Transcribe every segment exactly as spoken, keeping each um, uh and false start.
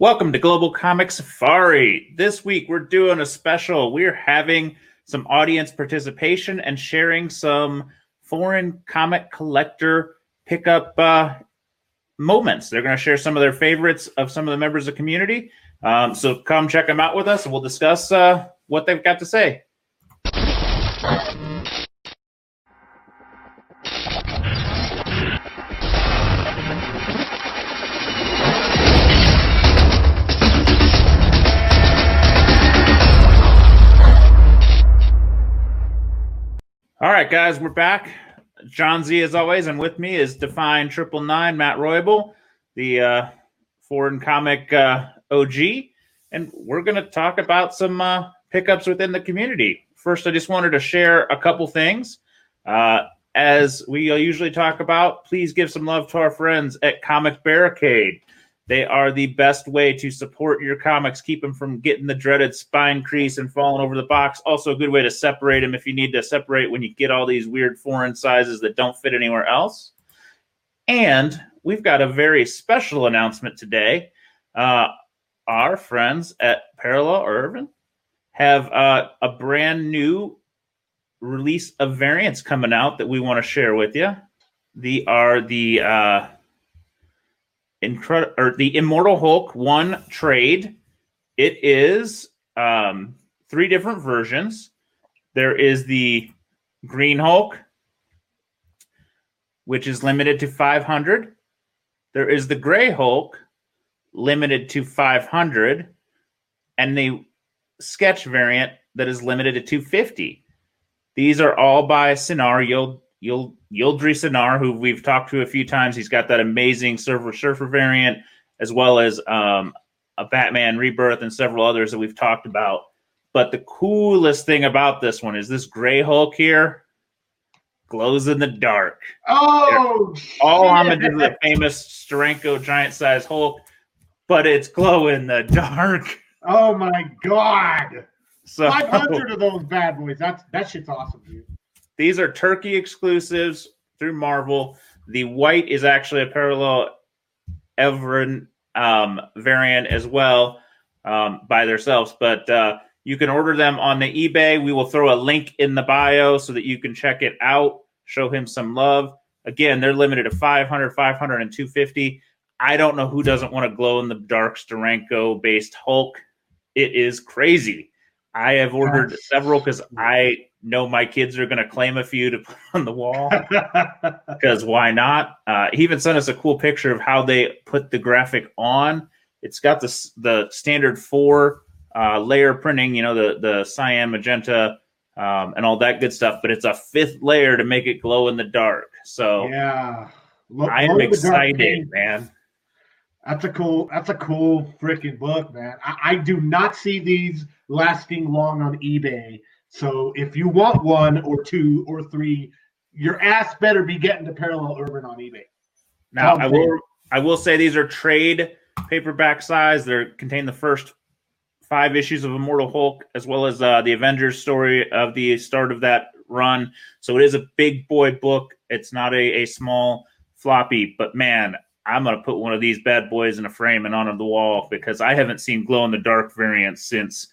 Welcome to Global Comic Safari. This week we're doing a special. We're having some audience participation and sharing some foreign comic collector pickup uh, moments. They're going to share some of their favorites of some of the members of the community. Um, so come check them out with us and we'll discuss uh, what they've got to say. All right, guys, we're back. John Z, as always, and with me is Define Triple Nine, Matt Roybal, the uh, foreign comic uh, O G, and we're going to talk about some uh, pickups within the community. First, I just wanted to share a couple things. Uh, as we usually talk about, please give some love to our friends at Comic Barricade. They are the best way to support your comics, keep them from getting the dreaded spine crease and falling over the box. Also a good way to separate them if you need to separate when you get all these weird foreign sizes that don't fit anywhere else. And we've got a very special announcement today. Uh, our friends at Parallel Urban have uh, a brand new release of variants coming out that we want to share with you. They are the... Uh, Incredible, or the Immortal Hulk one trade. It is um, three different versions. There is the Green Hulk, which is limited to five hundred. There is the Gray Hulk, limited to five hundred, and the sketch variant that is limited to two fifty. These are all by Sinar Yield. Yildri Sinar, who we've talked to a few times. He's got that amazing Silver Surfer variant, as well as um, a Batman Rebirth and several others that we've talked about. But the coolest thing about this one is this Gray Hulk here glows in the dark. Oh! They're all homages to the famous Steranko giant-sized Hulk, but it's glow in the dark. Oh, my God. So, five hundred of those bad boys. That's, that shit's awesome, dude. These are Turkey exclusives through Marvel. The white is actually a Parallel Urban um, variant as well um, by themselves. But uh, you can order them on the eBay. We will throw a link in the bio so that you can check it out. Show him some love. Again, they're limited to five hundred, five hundred, and two fifty. I don't know who doesn't want a glow-in-the-dark Steranko-based Hulk. It is crazy. I have ordered Gosh. several because I... No, my kids are going to claim a few to put on the wall because why not? Uh, he even sent us a cool picture of how they put the graphic on. It's got the the standard four uh, layer printing, you know, the, the cyan, magenta, um, and all that good stuff. But it's a fifth layer to make it glow in the dark. So yeah, Look, I am excited, man. That's a cool. That's a cool freaking book, man. I, I do not see these lasting long on eBay. So if you want one or two or three, your ass better be getting to Parallel Urban on eBay. Now, I will I will say these are trade paperback size. They contain the first five issues of Immortal Hulk, as well as uh, the Avengers story of the start of that run. So it is a big boy book. It's not a, a small floppy, but man, I'm going to put one of these bad boys in a frame and on the wall because I haven't seen glow-in-the-dark variants since...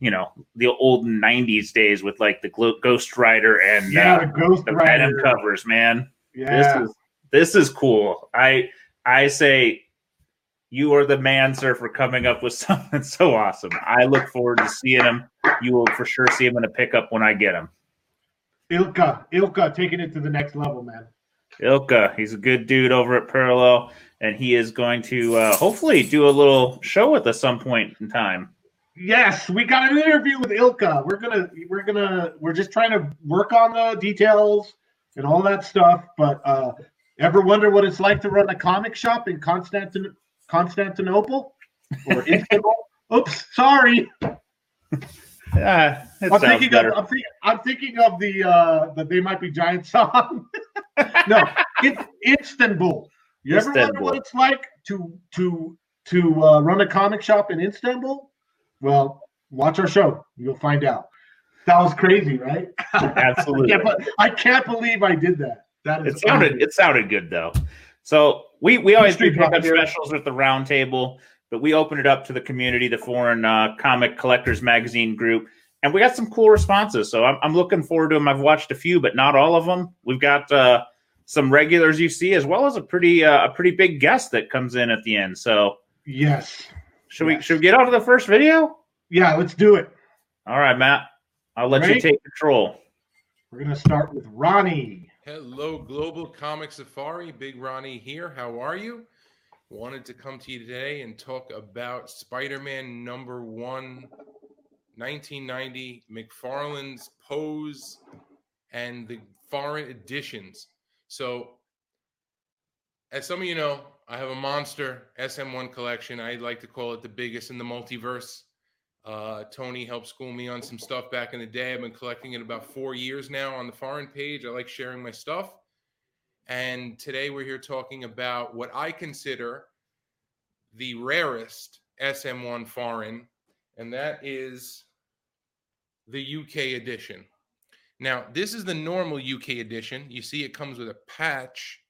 You know, the old nineties days with like the Ghost Rider and yeah, uh, the Ghost the Rider covers, man. Yeah, this is this is cool. I I say you are the man, sir, for coming up with something so awesome. I look forward to seeing him. You will for sure see him in a pickup when I get him. Ilka, Ilka, taking it to the next level, man. Ilka, he's a good dude over at Parallel, and he is going to uh, hopefully do a little show with us some point in time. Yes, we got an interview with Ilka. We're gonna, we're gonna, we're just trying to work on the details and all that stuff. But uh, ever wonder what it's like to run a comic shop in Constant- Constantinople or Istanbul? Oops, sorry. Yeah, I'm thinking of, I'm, think, I'm thinking of the uh, the They Might Be Giants song. No, it's Istanbul. You Istanbul. Ever wonder what it's like to to to uh, run a comic shop in Istanbul? Well, watch our show. You'll find out. That was crazy, right? Absolutely. I, can't, I can't believe I did that. That is it sounded crazy. It sounded good though. So we, we always do pick up specials with the round table, but we opened it up to the community, the Foreign uh, Comic Collectors Magazine group, and we got some cool responses. So I'm, I'm looking forward to them. I've watched a few, but not all of them. We've got uh, some regulars you see, as well as a pretty uh, a pretty big guest that comes in at the end. So yes, should yes. we should we get on to the first video? Yeah, let's do it. All right, Matt, I'll let Ready? you take control. We're gonna start with Ronnie. Hello, Global Comic Safari. Big Ronnie here. How are you? Wanted to come to you today and talk about Spider-Man number one, nineteen ninety, McFarlane's Pose, and the foreign editions. So, as some of you know, I have a monster S M one collection. I like to call it the biggest in the multiverse. Uh, Tony helped school me on some stuff back in the day. I've been collecting it about four years now on the foreign page. I like sharing my stuff. And today we're here talking about what I consider the rarest S M one foreign, and that is the U K edition. Now, this is the normal U K edition. You see it comes with a patch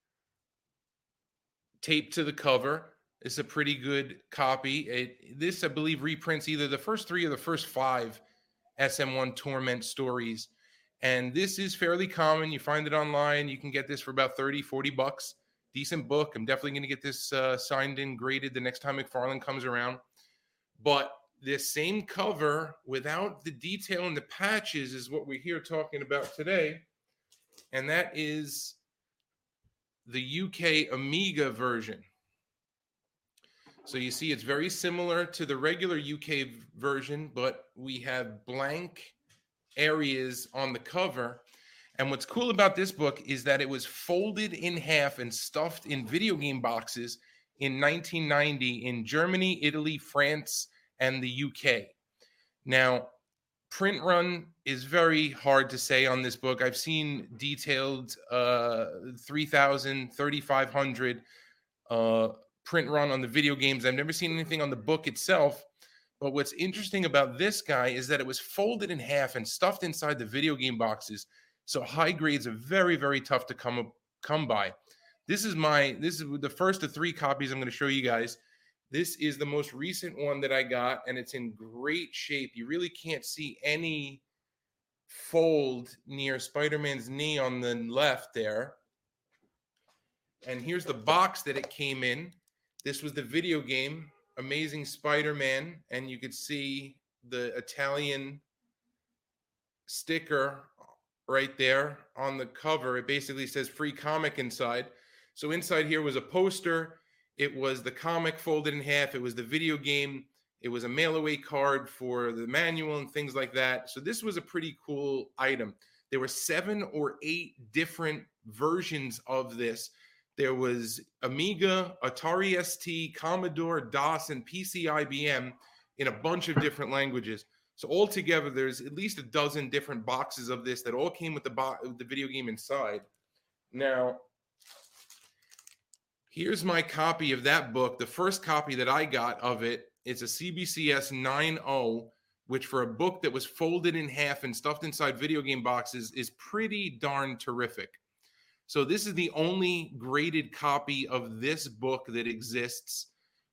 taped to the cover. It's a pretty good copy. It, this, I believe, reprints either the first three or the first five S M one Torment stories. And this is fairly common. You find it online. You can get this for about thirty, forty bucks. Decent book. I'm definitely going to get this uh, signed and graded the next time McFarlane comes around. But this same cover without the detail and the patches is what we're here talking about today. And that is the U K Amiga version. So you see it's very similar to the regular U K version, but we have blank areas on the cover. And what's cool about this book is that it was folded in half and stuffed in video game boxes in nineteen ninety in Germany, Italy, France, and the U K. Now, print run is very hard to say on this book. I've seen detailed uh, three thousand, thirty-five hundred uh print run on the video games. I've never seen anything on the book itself, but what's interesting about this guy is that it was folded in half and stuffed inside the video game boxes. So high grades are very, very tough to come come by. This is my this is the first of three copies I'm going to show you guys. This is the most recent one that I got, and it's in great shape. You really can't see any fold near Spider-Man's knee on the left there. And here's the box that it came in. This was the video game, Amazing Spider-Man, and you could see the Italian sticker right there on the cover. It basically says free comic inside. So inside here was a poster. It was the comic folded in half. It was the video game. It was a mail-away card for the manual and things like that. So this was a pretty cool item. There were seven or eight different versions of this. There was Amiga, Atari S T, Commodore, DOS, and P C I B M in a bunch of different languages. So altogether, there's at least a dozen different boxes of this that all came with the, bo- the video game inside. Now, here's my copy of that book. The first copy that I got of it, it's a C B C S nine oh, which for a book that was folded in half and stuffed inside video game boxes is pretty darn terrific. So this is the only graded copy of this book that exists.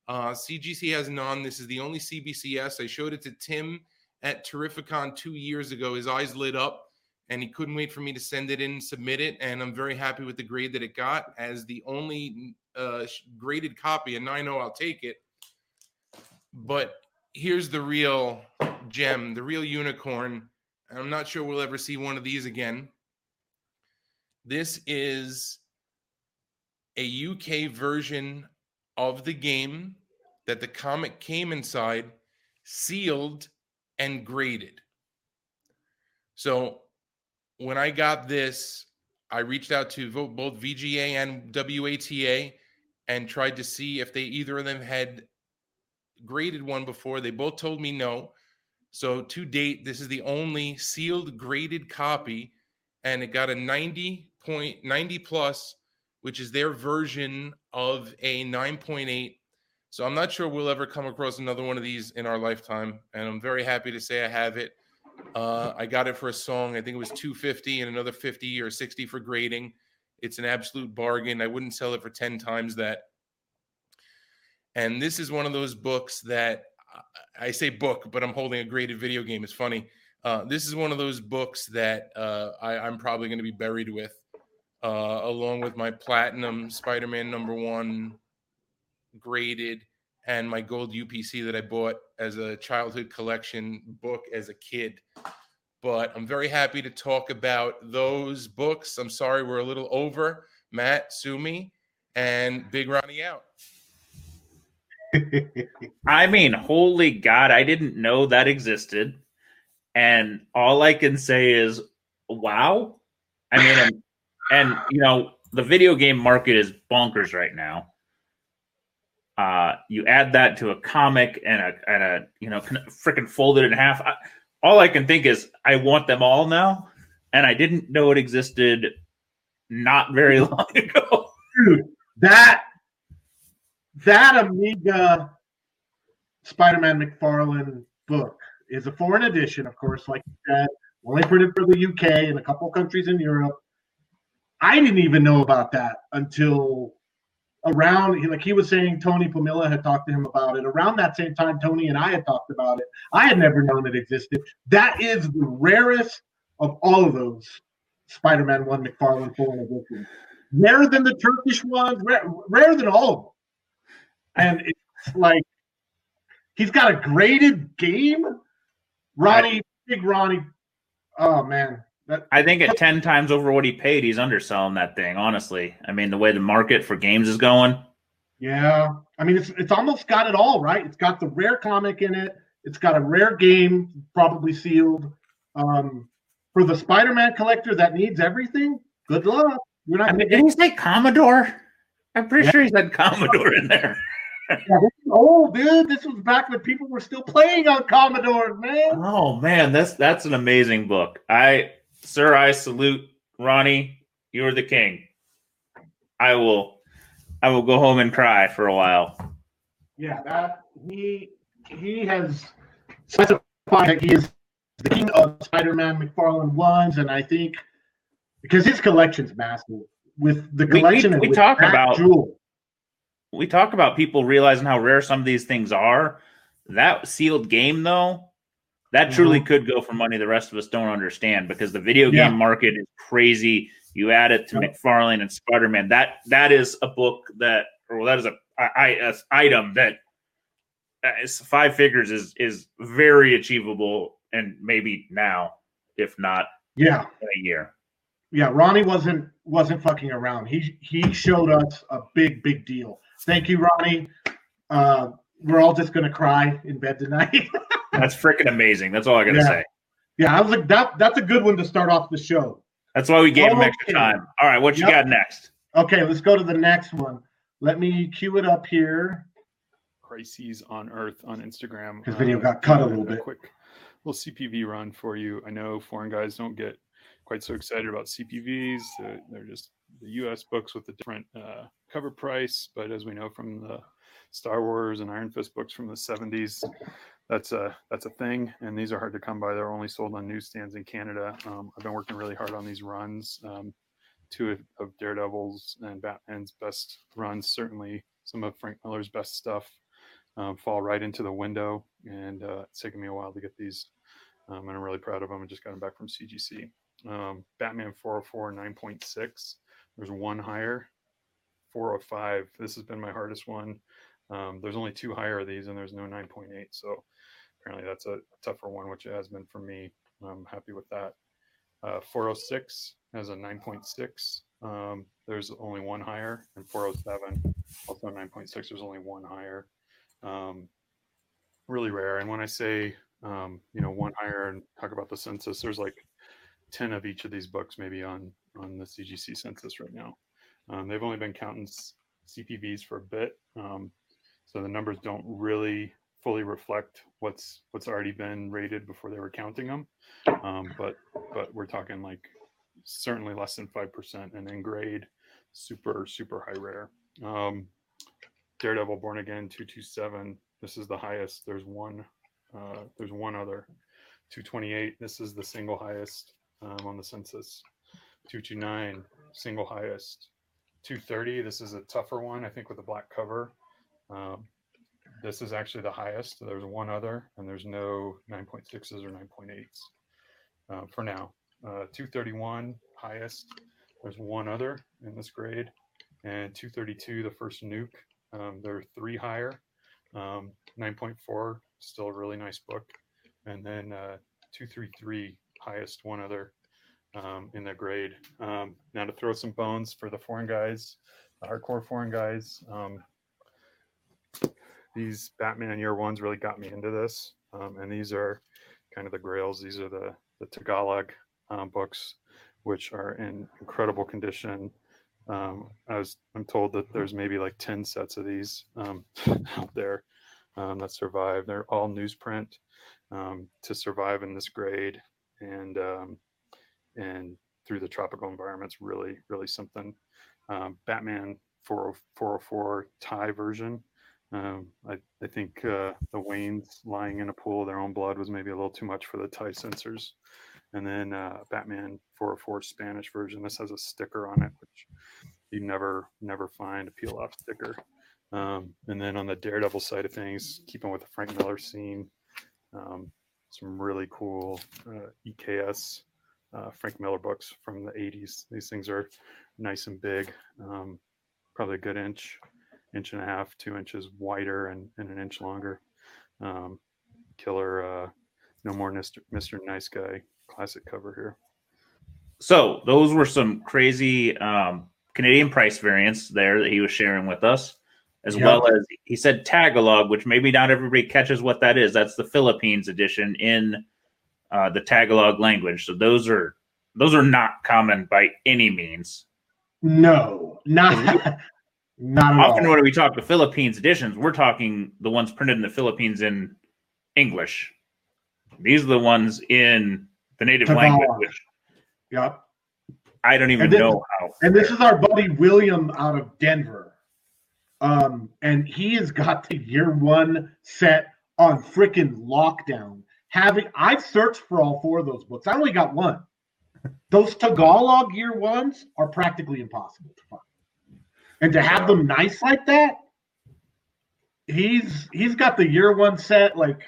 Uh, C G C has none. This is the only C B C S. I showed it to Tim at Terrificon two years ago. His eyes lit up, and he couldn't wait for me to send it in and submit it. And I'm very happy with the grade that it got. As the only uh, graded copy, a nine oh, I'll take it. But here's the real gem, the real unicorn. I'm not sure we'll ever see one of these again. This is a U K version of the game that the comic came inside, sealed and graded. So when I got this, I reached out to both V G A and W A T A and tried to see if they either of them had graded one before. They both told me no. So to date, this is the only sealed graded copy, and it got a ninety point ninety plus, which is their version of a nine point eight. So I'm not sure we'll ever come across another one of these in our lifetime, and I'm very happy to say I have it. Uh, I got it for a song. I think it was two hundred fifty dollars and another fifty or sixty dollars for grading. It's an absolute bargain. I wouldn't sell it for ten times that. And this is one of those books that I say book, but I'm holding a graded video game. It's funny. Uh, this is one of those books that uh, I, I'm probably going to be buried with, uh, along with my platinum Spider-Man number one graded and my gold U P C that I bought as a childhood collection book as a kid. But I'm very happy to talk about those books. I'm sorry we're a little over. Matt, sue me, and Big Ronnie out. I mean, holy God, I didn't know that existed. And all I can say is, wow. I mean, and, and you know, the video game market is bonkers right now. Uh, you add that to a comic and a, and a you know, freaking fold it in half. I, all I can think is I want them all now. And I didn't know it existed not very long ago. Dude, that... That Amiga Spider-Man McFarlane book is a foreign edition, of course, like you said, only printed for the U K and a couple countries in Europe. I didn't even know about that until around, like he was saying, Tony Pomilla had talked to him about it. Around that same time, Tony and I had talked about it. I had never known it existed. That is the rarest of all of those Spider-Man one McFarlane foreign editions. Rarer than the Turkish ones, rarer than all of them. And it's like, he's got a graded game. Ronnie, I, big Ronnie. Oh, man. That, I think at ten times over what he paid, he's underselling that thing, honestly. I mean, the way the market for games is going. Yeah. I mean, it's it's almost got it all, right? It's got the rare comic in it. It's got a rare game, probably sealed. Um, for the Spider-Man collector that needs everything, good luck. You're not I mean, did he say Commodore? I'm pretty yeah. sure he said Commodore in there. Yeah, this is old, dude. This was back when people were still playing on Commodores, man. Oh man, that's that's an amazing book. I, sir, I salute Ronnie. You are the king. I will, I will go home and cry for a while. Yeah, that he he has specified that he is the king of Spider-Man McFarlane ones, and I think because his collection's massive with the collection we, we, we with talk about. Jewel, we talk about people realizing how rare some of these things are. That sealed game, though, that mm-hmm. truly could go for money the rest of us don't understand because the video yeah. game market is crazy. You add it to yep. McFarlane and Spider-Man. That, that is a book that – or that is a, I, a item that is five figures is is very achievable and maybe now, if not yeah. in a year. Yeah, Ronnie wasn't wasn't fucking around. He he showed us a big, big deal. Thank you, Ronnie. Uh, we're all just going to cry in bed tonight. That's freaking amazing. That's all I got to yeah. say. Yeah, I was like, that. that's a good one to start off the show. That's why we gave okay. him extra time. All right, what you yep. got next? Okay, let's go to the next one. Let me cue it up here. Crises on Earth on Instagram. His video uh, got cut a little bit. A quick little C P V run for you. I know foreign guys don't get quite so excited about C P Vs. Uh, they're just the U S books with a different uh, cover price, but as we know from the Star Wars and Iron Fist books from the seventies, that's a that's a thing, and these are hard to come by. They're only sold on newsstands in Canada. Um, I've been working really hard on these runs. Um, two of, of Daredevil's and Batman's best runs, certainly some of Frank Miller's best stuff, um, fall right into the window, and uh, it's taken me a while to get these, um, and I'm really proud of them. I just got them back from C G C. Um, Batman four oh four, nine point six. There's one higher, four oh five. This has been my hardest one. Um, there's only two higher of these, and there's no nine point eight. So apparently that's a tougher one, which it has been for me. I'm happy with that. Uh, four oh six has a nine point six. Um, there's only one higher, and four oh seven, also nine point six. There's only one higher. Um, really rare. And when I say, um, you know, one higher and talk about the census, there's like ten of each of these books maybe on on the C G C census right now. Um, they've only been counting C P Vs for a bit, um, so the numbers don't really fully reflect what's what's already been rated before they were counting them. Um, but but we're talking like certainly less than five percent, and in grade, super super high rare. Um, Daredevil Born Again two twenty-seven. This is the highest. There's one. Uh, there's one other. two twenty-eight. This is the single highest. Um, on the census, two twenty-nine, single highest, two thirty. This is a tougher one, I think, with a black cover. Um, This is actually the highest. There's one other, and there's no nine point sixes or nine point eights uh, for now. Uh, two thirty-one, highest. There's one other in this grade. And two thirty-two, the first nuke. Um, there are three higher. Um, nine point four, still a really nice book. And then uh, two thirty-three, highest, one other um, in the grade. Um, now to throw some bones for the foreign guys, the hardcore foreign guys. Um, these Batman Year Ones really got me into this. Um, and these are kind of the grails. These are the, the Tagalog um, books, which are in incredible condition. Um, I was, I'm told that there's maybe like ten sets of these um, out there um, that survive. They're all newsprint um, to survive in this grade and um, and through the tropical environments, really, really something. Um, Batman four oh four Thai version. Um, I, I think uh, the Waynes lying in a pool of their own blood was maybe a little too much for the Thai censors. And then uh, Batman four oh four Spanish version. This has a sticker on it, which you never, never find a peel off sticker. Um, and then on the Daredevil side of things, keeping with the Frank Miller scene, um, some really cool uh, E K S uh, Frank Miller books from the eighties. These things are nice and big, um, probably a good inch. inch and a half, two inches wider and, and an inch longer. Um, killer, uh, no more Mister Mister Nice Guy classic cover here. So those were some crazy um, Canadian price variants there that he was sharing with us, as yeah. well as he said Tagalog, which maybe not everybody catches what that is. That's the Philippines edition in uh, the Tagalog language. So those are those are not common by any means. No, not Not at Often all. When we talk the Philippines editions, we're talking the ones printed in the Philippines in English. These are the ones in the native Tagalog language. Yep. I don't even this, know how. And this is our buddy William out of Denver. Um, and he has got the year one set on freaking lockdown. Having I searched for all four of those books. I only got one. Those Tagalog year ones are practically impossible to find. And to have them nice like that, he's he's got the year one set like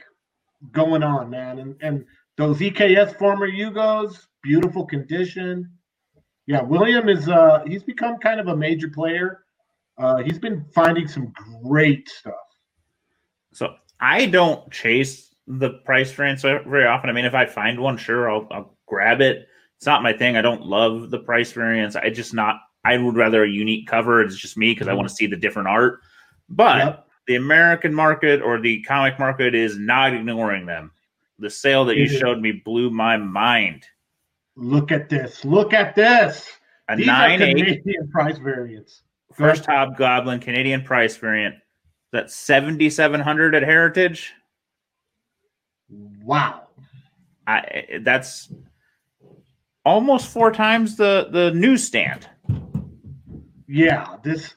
going on, man. And and those E K S former Yugos, beautiful condition. Yeah, William is uh he's become kind of a major player. Uh, he's been finding some great stuff. So I don't chase the price variance very often. I mean, if I find one, sure, I'll I'll grab it. It's not my thing. I don't love the price variance. I just not. I would rather a unique cover. It's just me because I want to see the different art. But yep. the American market or the comic market is not ignoring them. The sale that you mm-hmm. showed me blew my mind. Look at this. Look at this. A These nine, are Canadian eight, price variants. First Hobgoblin Canadian price variant. That's seventy-seven hundred at Heritage. Wow. I That's almost four times the, the newsstand. Yeah, this,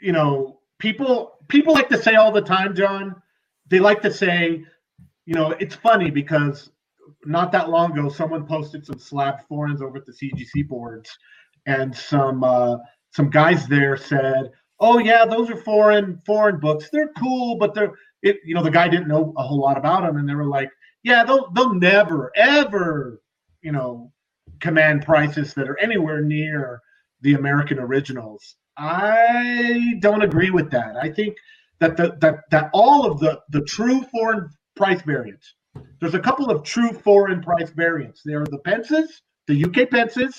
you know, people people like to say all the time, John, they like to say, you know, it's funny because not that long ago, someone posted some slabbed foreigns over at the C G C boards, and some uh, some guys there said, oh, yeah, those are foreign foreign books. They're cool, but they're, it, you know, the guy didn't know a whole lot about them, and they were like, yeah, they'll, they'll never, ever, you know, command prices that are anywhere near the American originals. I don't agree with that. I think that the, that that all of the, the true foreign price variants, there's a couple of true foreign price variants. There are the Pences, the U K Pences,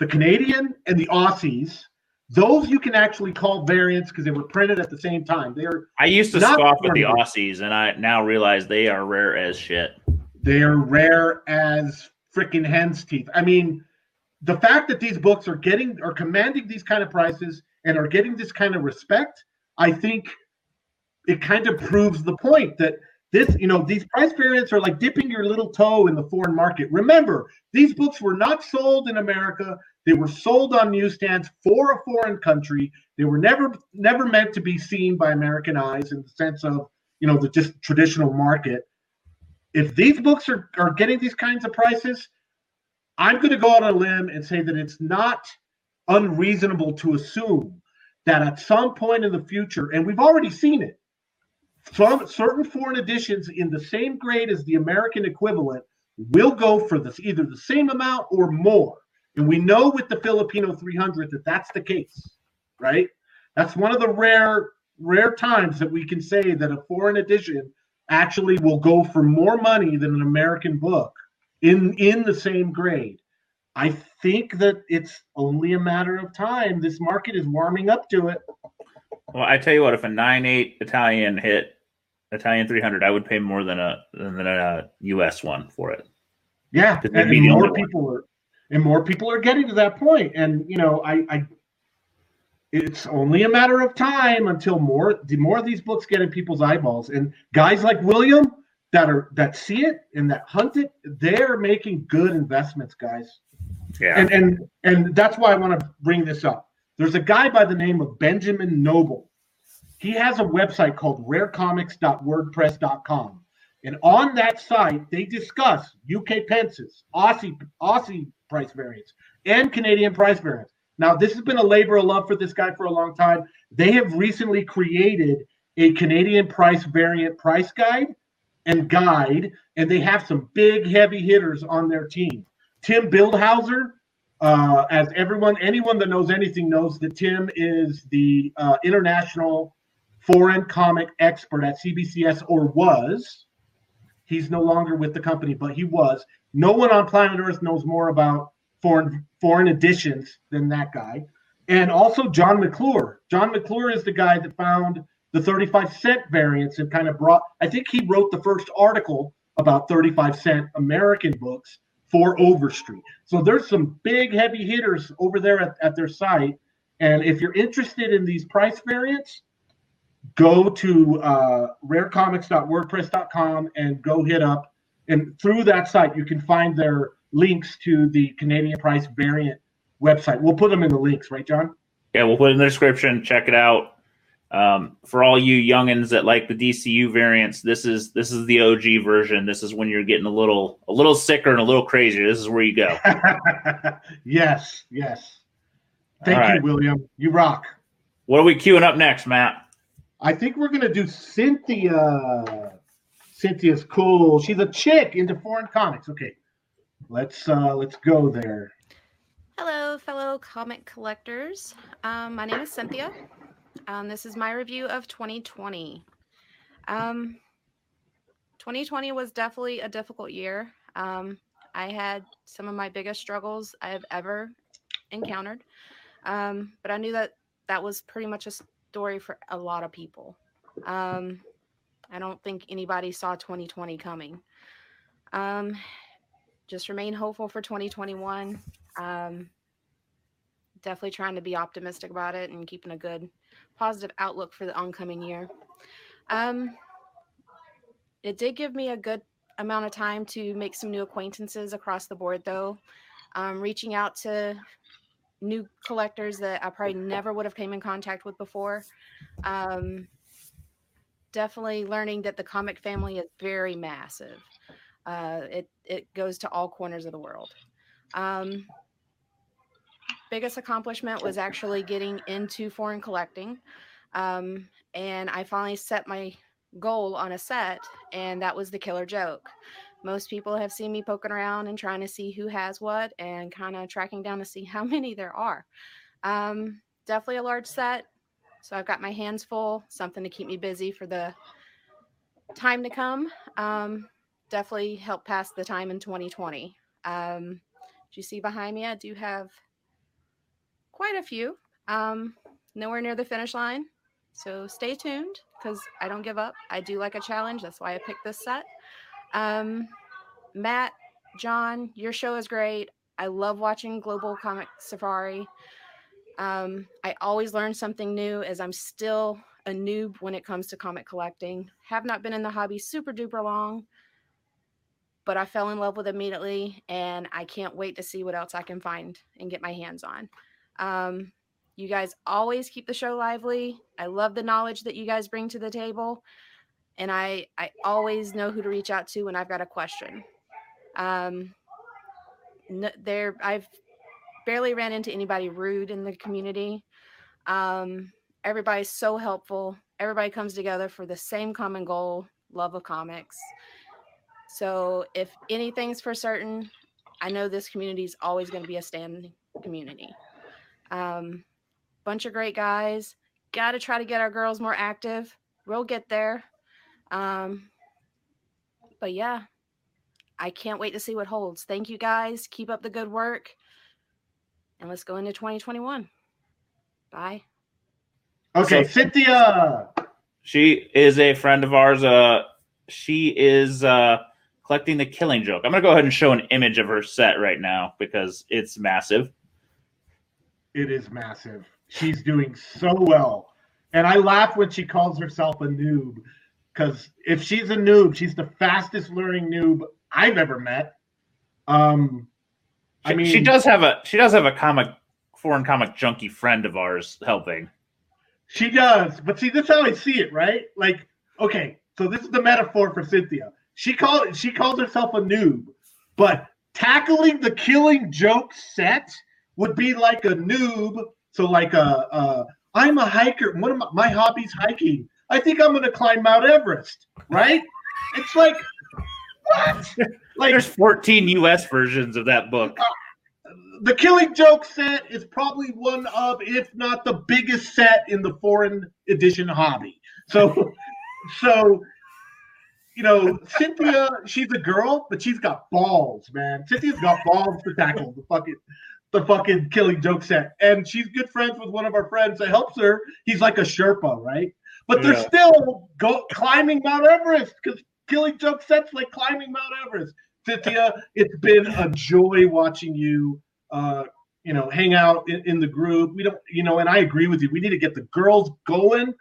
the Canadian, and the Aussies. Those you can actually call variants because they were printed at the same time. They are. I used to scoff at the Aussies, and I now realize they are rare as shit. They are rare as freaking hen's teeth. I mean, the fact that these books are getting are commanding these kind of prices and are getting this kind of respect, I think it kind of proves the point that this, you know, these price variants are like dipping your little toe in the foreign market. Remember, these books were not sold in America. They were sold on newsstands for a foreign country. They were never never meant to be seen by American eyes in the sense of, you know, the just traditional market. If these books are, are getting these kinds of prices, I'm going to go out on a limb and say that it's not unreasonable to assume that at some point in the future, and we've already seen it, some certain foreign editions in the same grade as the American equivalent will go for this, either the same amount or more. And we know with the Filipino three hundred that that's the case, right? That's one of the rare, rare times that we can say that a foreign edition actually will go for more money than an American book in, in the same grade. I think that it's only a matter of time. This market is warming up to it. Well, I tell you what, if a nine eight Italian hit Italian three hundred, I would pay more than a than a U S one for it. Yeah, and, and more people one. are and more people are getting to that point. And you know, I, I it's only a matter of time until more the more of these books get in people's eyeballs. And guys like William that are that see it and that hunt it, they're making good investments, guys. Yeah, and and, and that's why I want to bring this up. There's a guy by the name of Benjamin Noble. He has a website called rare comics dot wordpress dot com. And on that site, they discuss U K pence, Aussie, Aussie price variants, and Canadian price variants. Now, this has been a labor of love for this guy for a long time. They have recently created a Canadian price variant price guide and guide, and they have some big heavy hitters on their team. Tim Bildhauser. Uh, as everyone, anyone that knows anything knows that Tim is the uh, international foreign comic expert at C B C S, or was. He's no longer with the company, but he was. No one on planet Earth knows more about foreign foreign editions than that guy. And also John McClure. John McClure is the guy that found the thirty-five cent variants and kind of brought, I think he wrote the first article about thirty-five cent American books for Overstreet. So there's some big heavy hitters over there at, at their site. And if you're interested in these price variants, go to uh, rare comics dot wordpress dot com and go hit up. And through that site, you can find their links to the Canadian price variant website. We'll put them in the links, right, John? Yeah, we'll put it in the description. Check it out. Um, for all you youngins that like the D C U variants, this is this is the O G version. This is when you're getting a little a little sicker and a little crazier. This is where you go. Yes, yes. Thank all you, right. William. You rock. What are we queuing up next, Matt? I think we're gonna do Cynthia. Cynthia's cool. She's a chick into foreign comics. Okay, let's uh, let's go there. Hello, fellow comic collectors. Um, my name is Cynthia. Um, this is my review of twenty twenty. Um, twenty twenty was definitely a difficult year. Um, I had some of my biggest struggles I have ever encountered. Um, but I knew that that was pretty much a story for a lot of people. Um, I don't think anybody saw twenty twenty coming. Um, just remain hopeful for twenty twenty-one. Um, definitely trying to be optimistic about it and keeping a good positive outlook for the oncoming year. Um, it did give me a good amount of time to make some new acquaintances across the board, though. Um, reaching out to new collectors that I probably never would have came in contact with before. Um, definitely learning that the comic family is very massive. Uh, it, it goes to all corners of the world. Um, biggest accomplishment was actually getting into foreign collecting. Um, and I finally set my goal on a set, and that was the Killer Joke. Most people have seen me poking around and trying to see who has what and kind of tracking down to see how many there are. Um, definitely a large set. So I've got my hands full, something to keep me busy for the time to come. Um, definitely helped pass the time in twenty twenty. Um, do you see behind me? I do have quite a few. Um, nowhere near the finish line. So stay tuned because I don't give up. I do like a challenge. That's why I picked this set. Um, Matt, John, your show is great. I love watching Global Comic Safari. Um, I always learn something new as I'm still a noob when it comes to comic collecting. Have not been in the hobby super duper long, but I fell in love with it immediately, and I can't wait to see what else I can find and get my hands on. Um, you guys always keep the show lively. I love the knowledge that you guys bring to the table. And I, I always know who to reach out to when I've got a question. Um, no, there, I've barely ran into anybody rude in the community. Um, everybody's so helpful. everybody comes together for the same common goal, love of comics. So if anything's for certain, I know this community is always going to be a standing community. Um, bunch of great guys. Got to try to get our girls more active. We'll get there. Um, but yeah, I can't wait to see what holds. Thank you guys. Keep up the good work. And let's go into twenty twenty-one. Bye. Okay, Cynthia. She is a friend of ours. Uh, she is uh, collecting the Killing Joke. I'm going to go ahead and show an image of her set right now because it's massive. It is massive. She's doing so well. And I laugh when she calls herself a noob because if she's a noob, she's the fastest learning noob I've ever met. Um, I she, mean, she does have a she does have a comic foreign comic junkie friend of ours helping. She does, but see, that's how I see it, right? Like, okay, so this is the metaphor for Cynthia. She called she calls herself a noob, but tackling the Killing Joke set would be like a noob. So like a, a I'm a hiker. One of my, my hobbies hiking. I think I'm gonna climb Mount Everest, right? It's like what? Like there's fourteen U S versions of that book. Uh, the Killing Joke set is probably one of, if not the biggest set in the foreign edition hobby. So, so you know, Cynthia, she's a girl, but she's got balls, man. Cynthia's got balls to tackle the fucking. The fucking Killing Joke set. And she's good friends with one of our friends that helps her. He's like a Sherpa, right? But they're yeah. still go climbing Mount Everest because Killing Joke set's like climbing Mount Everest. Cynthia, it's been a joy watching you, uh, you know, hang out in, in the group. We don't, you know, and I agree with you. We need to get the girls going.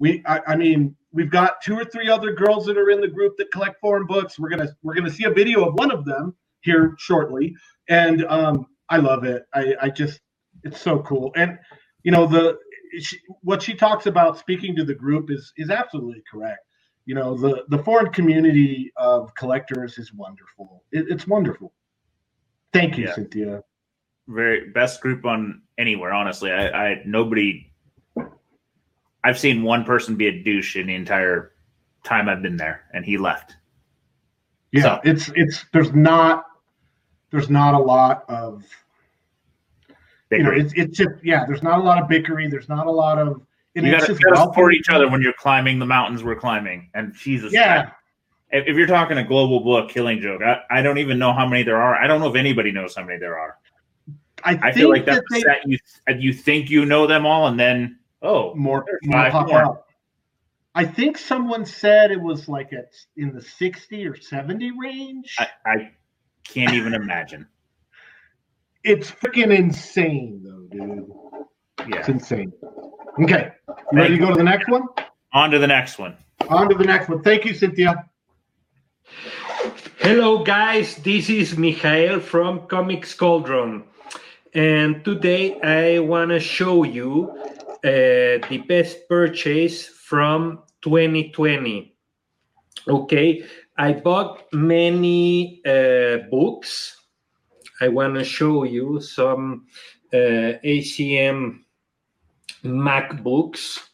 We, I, I mean, we've got two or three other girls that are in the group that collect foreign books. We're gonna, we're gonna see a video of one of them here shortly, and um. I love it. I, I just, it's so cool. And, you know, the she, what she talks about speaking to the group is is absolutely correct. You know, the, the foreign community of collectors is wonderful. It, it's wonderful. Thank you, yeah. Cynthia. Very best group on anywhere, honestly. I, I nobody, I've seen one person be a douche in the entire time I've been there, and he left. Yeah, so. it's it's there's not. There's not a lot of, you know, it's it's just yeah. There's not a lot of bickery. There's not a lot of. You got to support each other when you're climbing the mountains we're climbing. And Jesus, yeah. I, if you're talking a global book Killing Joke, I, I don't even know how many there are. I don't know if anybody knows how many there are. I, think I feel like that, that set, you you think you know them all, and then oh, more, more pop more. Out. I think someone said it was like it's in the sixty or seventy range. I. I Can't even imagine. It's freaking insane, though, dude. Yeah. It's insane. Okay. You ready to go to the next one? On to the next one. On to the next one. Thank you, Cynthia. Hello, guys. This is Michael from Comics Cauldron. And today I want to show you uh, the best purchase from twenty twenty. Okay. I bought many uh, books. I want to show you some uh, A C M Mac books.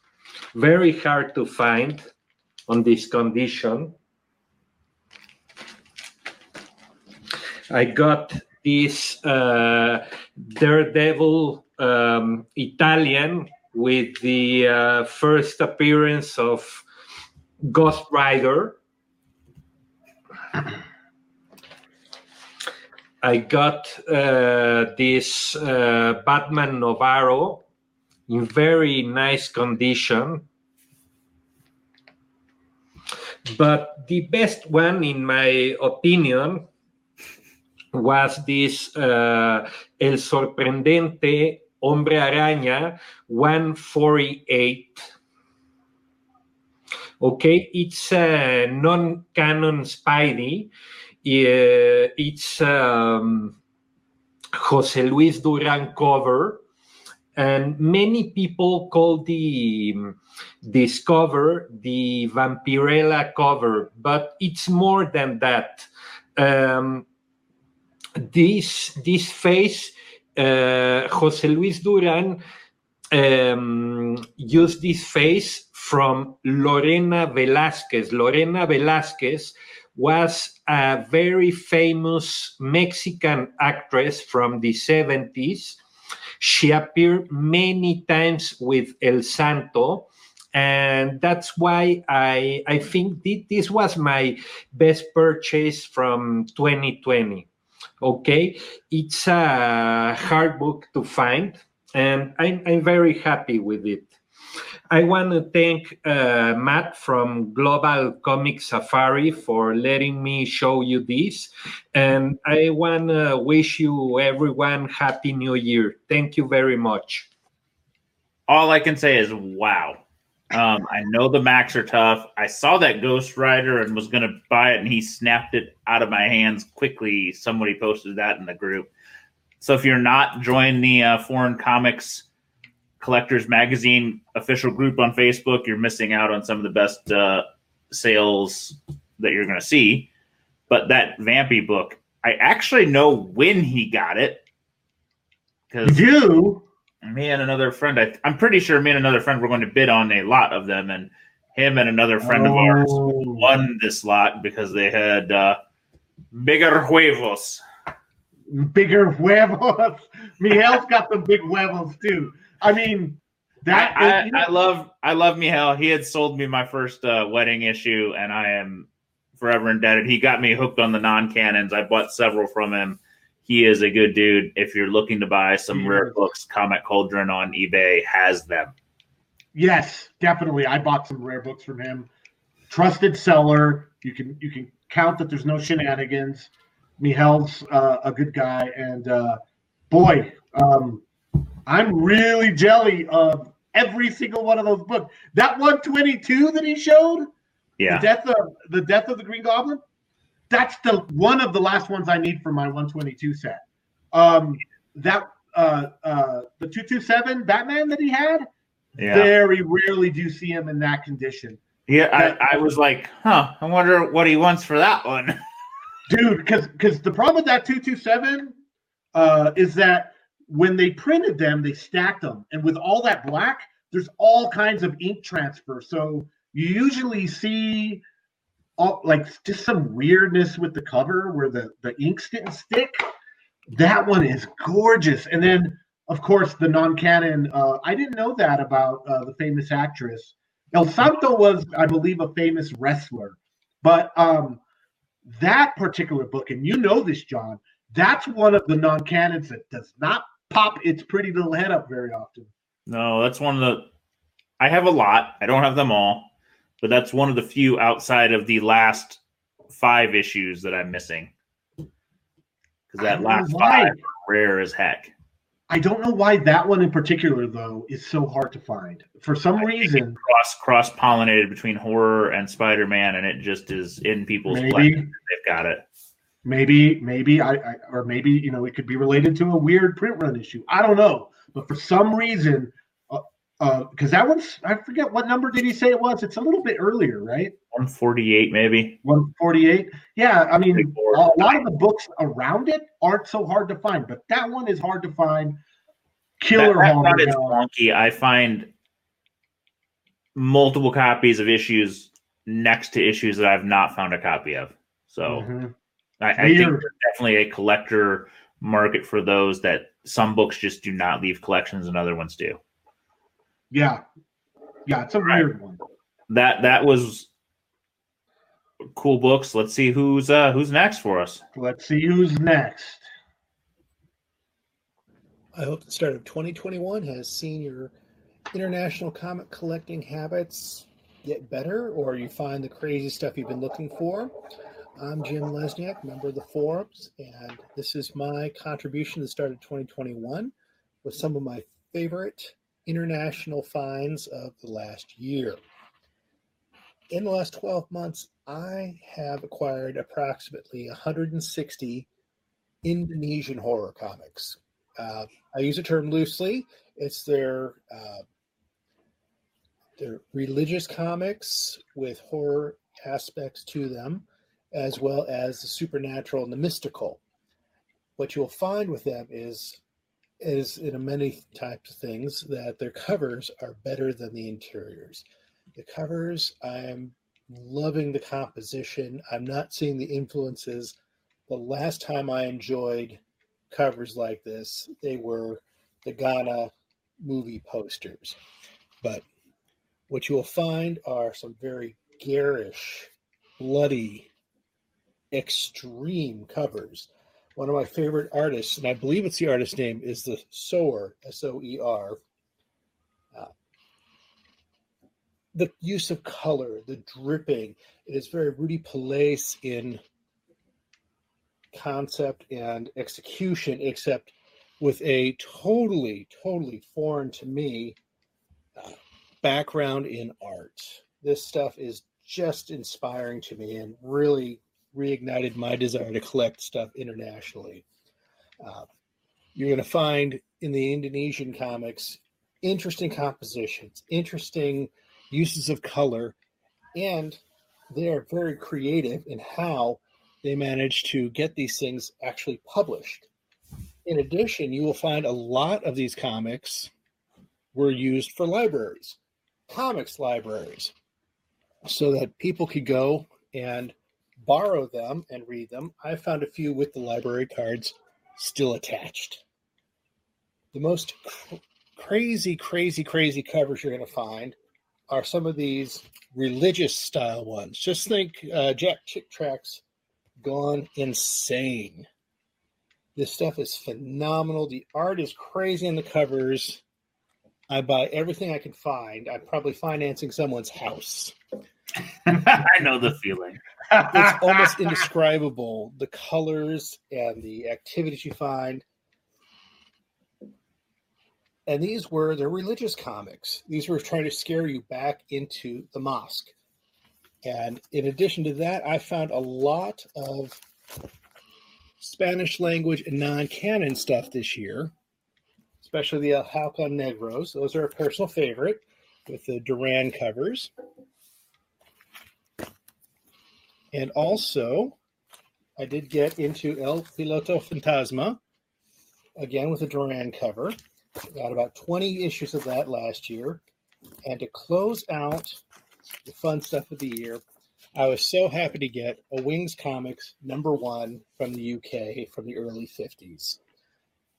Very hard to find on this condition. I got this uh, Daredevil um, Italian with the uh, first appearance of Ghost Rider. I got uh, this uh, Batman Novaro in very nice condition. But the best one, in my opinion, was this uh, El Sorprendente Hombre Araña one forty-eight. Okay, it's a non-canon Spidey. Uh, it's um, Jose Luis Durán cover, and many people call the this cover the Vampirella cover, but it's more than that. Um, this this face, uh, Jose Luis Durán um, used this face from Lorena Velázquez. Lorena Velázquez was a very famous Mexican actress from the seventies. She appeared many times with El Santo, and that's why I, I think this was my best purchase from twenty twenty. Okay, it's a hard book to find, and I'm, I'm very happy with it. I want to thank uh, Matt from Global Comic Safari for letting me show you this. And I want to wish you everyone Happy New Year. Thank you very much. All I can say is, wow. Um, I know the Macs are tough. I saw that Ghost Rider and was going to buy it, and he snapped it out of my hands quickly. Somebody posted that in the group. So if you're not, join the uh, Foreign Comics Collectors Magazine official group on Facebook. You're missing out on some of the best uh, sales that you're going to see. But that Vampy book, I actually know when he got it. Because you? Me and another friend, I, I'm pretty sure me and another friend were going to bid on a lot of them, and him and another friend oh. of ours won this lot because they had uh, bigger huevos. Bigger huevos? Mijel's got some big huevos, too. I mean, that I, is, you know, I, I love I love Mijel. He had sold me my first uh, wedding issue, and I am forever indebted. He got me hooked on the non-canons. I bought several from him. He is a good dude. If you're looking to buy some mm-hmm. rare books, Comic Cauldron on eBay has them. Yes, definitely. I bought some rare books from him. Trusted seller. You can you can count that there's no shenanigans. Mijel's uh, a good guy, and uh, boy. Um, I'm really jelly of every single one of those books. That one twenty-two that he showed, yeah, the death of the death of the Green Goblin. That's the one of the last ones I need for my one twenty-two set. Um, that uh, uh, the two twenty-seven Batman that he had. Yeah, very rarely do you see him in that condition. Yeah, that, I, I was like, huh, I wonder what he wants for that one, dude. Because because the problem with that two twenty-seven uh, is that. When they printed them, they stacked them. And with all that black, there's all kinds of ink transfer. So you usually see all, like just some weirdness with the cover where the, the inks didn't stick. That one is gorgeous. And then, of course, the non-canon. Uh, I didn't know that about uh, the famous actress. El Santo was, I believe, a famous wrestler. But um, that particular book, and you know this, John, that's one of the non-canons that does not pop its pretty little head up very often. No, that's one of the – I have a lot. I don't have them all. But that's one of the few outside of the last five issues that I'm missing. Because that last five are rare as heck. I don't know why that one in particular, though, is so hard to find. For some I reason – cross, cross-pollinated between horror and Spider-Man, and it just is in people's – they've got it. Maybe, maybe, I, I or maybe, you know, it could be related to a weird print run issue. I don't know. But for some reason, because uh, uh, that one's, I forget what number did he say it was? It's a little bit earlier, right? one forty-eight, maybe. one forty-eight. Yeah, I mean, a lot of the books around it aren't so hard to find, but that one is hard to find. Killer Hulk. That, that wonky. I find multiple copies of issues next to issues that I've not found a copy of. So. Mm-hmm. I, I think there's definitely a collector market for those that some books just do not leave collections and other ones do. Yeah. Yeah, it's a weird one. That that was cool books. Let's see who's uh, who's next for us. Let's see who's next. I hope the start of twenty twenty-one has seen your international comic collecting habits get better, or you find the crazy stuff you've been looking for. I'm Jim Lesniak, member of the forums, and this is my contribution that started twenty twenty-one with some of my favorite international finds of the last year. In the last twelve months, I have acquired approximately one hundred sixty Indonesian horror comics. Uh, I use the term loosely. It's their, uh, their religious comics with horror aspects to them, as well as the supernatural and the mystical. What you'll find with them is, is in many types of things, that their covers are better than the interiors. the covers. I'm loving the composition. I'm not seeing the influences. The last time I enjoyed covers like this, they were the Ghana movie posters. But what you will find are some very garish, bloody, extreme covers. One of my favorite artists, and I believe it's the artist's name, is the Sower, S O E R. Uh, the use of color, the dripping, it is very Rudy Palace in concept and execution, except with a totally, totally foreign to me uh, background in art. This stuff is just inspiring to me and really reignited my desire to collect stuff internationally. Uh, you're going to find in the Indonesian comics interesting compositions, interesting uses of color, and they are very creative in how they manage to get these things actually published. In addition, you will find a lot of these comics were used for libraries, comics libraries, so that people could go and borrow them and read them. I found a few with the library cards still attached. The most cr- crazy, crazy, crazy covers you're going to find are some of these religious style ones. Just think uh, Jack Chick Track's Gone Insane. This stuff is phenomenal. The art is crazy in the covers. I buy everything I can find. I'm probably financing someone's house. I know the feeling. It's almost indescribable. The colors and the activities you find. And these were the religious comics. These were trying to scare you back into the mosque. And in addition to that, I found a lot of Spanish language and non-canon stuff this year, especially the El Halcón Negros. Those are a personal favorite with the Duran covers. And also, I did get into El Piloto Fantasma, again with a Duran cover. Got about twenty issues of that last year. And to close out the fun stuff of the year, I was so happy to get a Wings Comics number one from the U K from the early fifties.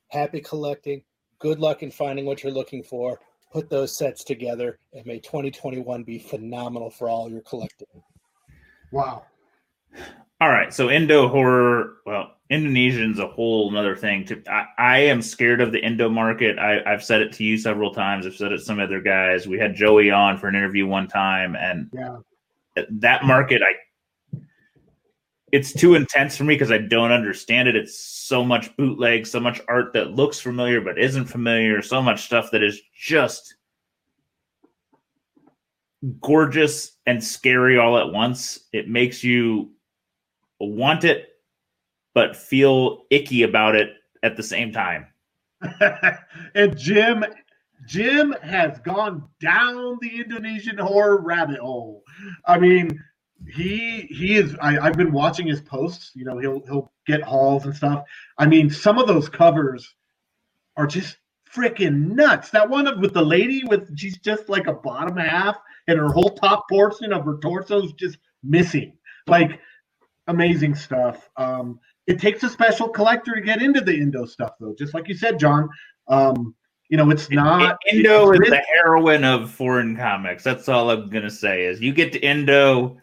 Happy collecting. Good luck in finding what you're looking for. Put those sets together, and may twenty twenty-one be phenomenal for all your collecting. Wow. All right, so Indo horror, well, Indonesian's a whole another thing. To, I, I am scared of the Indo market. I, I've said it to you several times. I've said it to some other guys. We had Joey on for an interview one time, and yeah. that market, I it's too intense for me because I don't understand it. It's so much bootleg, so much art that looks familiar but isn't familiar, so much stuff that is just gorgeous and scary all at once. It makes you want it, but feel icky about it at the same time. And Jim, Jim has gone down the Indonesian horror rabbit hole. I mean, he he is. I, I've been watching his posts. You know, he'll he'll get hauls and stuff. I mean, some of those covers are just freaking nuts. That one with the lady with she's just like a bottom half, and her whole top portion of her torso is just missing. Like. Amazing stuff. Um, it takes a special collector to get into the Indo stuff, though. Just like you said, John, um, you know, it's not... Indo is the heroine of foreign comics. That's all I'm going to say is you get to Indo,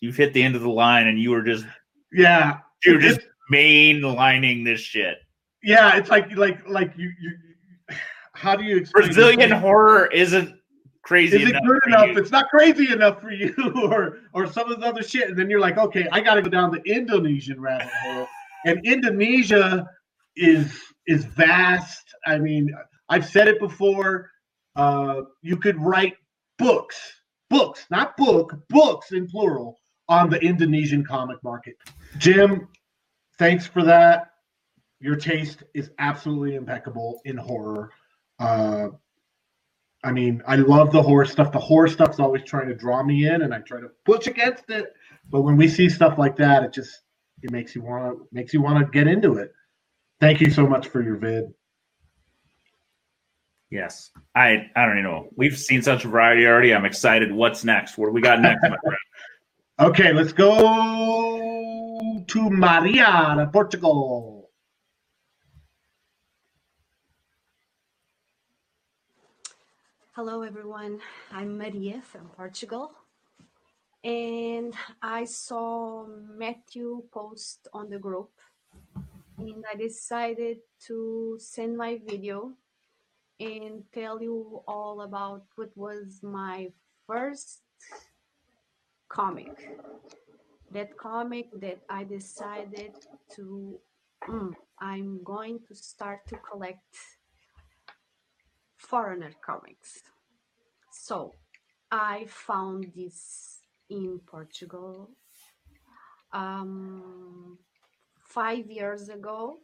you've hit the end of the line, and you are just... Yeah. You're just mainlining this shit. Yeah, it's like... like like you. you how do you explain... Brazilian horror isn't... Crazy is it good enough? You. It's not crazy enough for you, or or some of the other shit. And then you're like, okay, I got to go down the Indonesian rabbit hole. And Indonesia is is vast. I mean, I've said it before. Uh, you could write books, books, not book, books in plural on the Indonesian comic market. Jim, thanks for that. Your taste is absolutely impeccable in horror. Uh, I mean, I love the horror stuff. The horror stuff's always trying to draw me in, and I try to push against it. But when we see stuff like that, it just it makes you want to makes you want to get into it. Thank you so much for your vid. Yes. I I don't even know. We've seen such variety already. I'm excited. What's next? What do we got next, my friend? Okay, let's go to Maria, Portugal. Hello, everyone. I'm Maria from Portugal. And I saw Matthew post on the group. And I decided to send my video and tell you all about what was my first comic. That comic that I decided to, mm, I'm going to start to collect foreigner comics. So I found this in Portugal um, five years ago.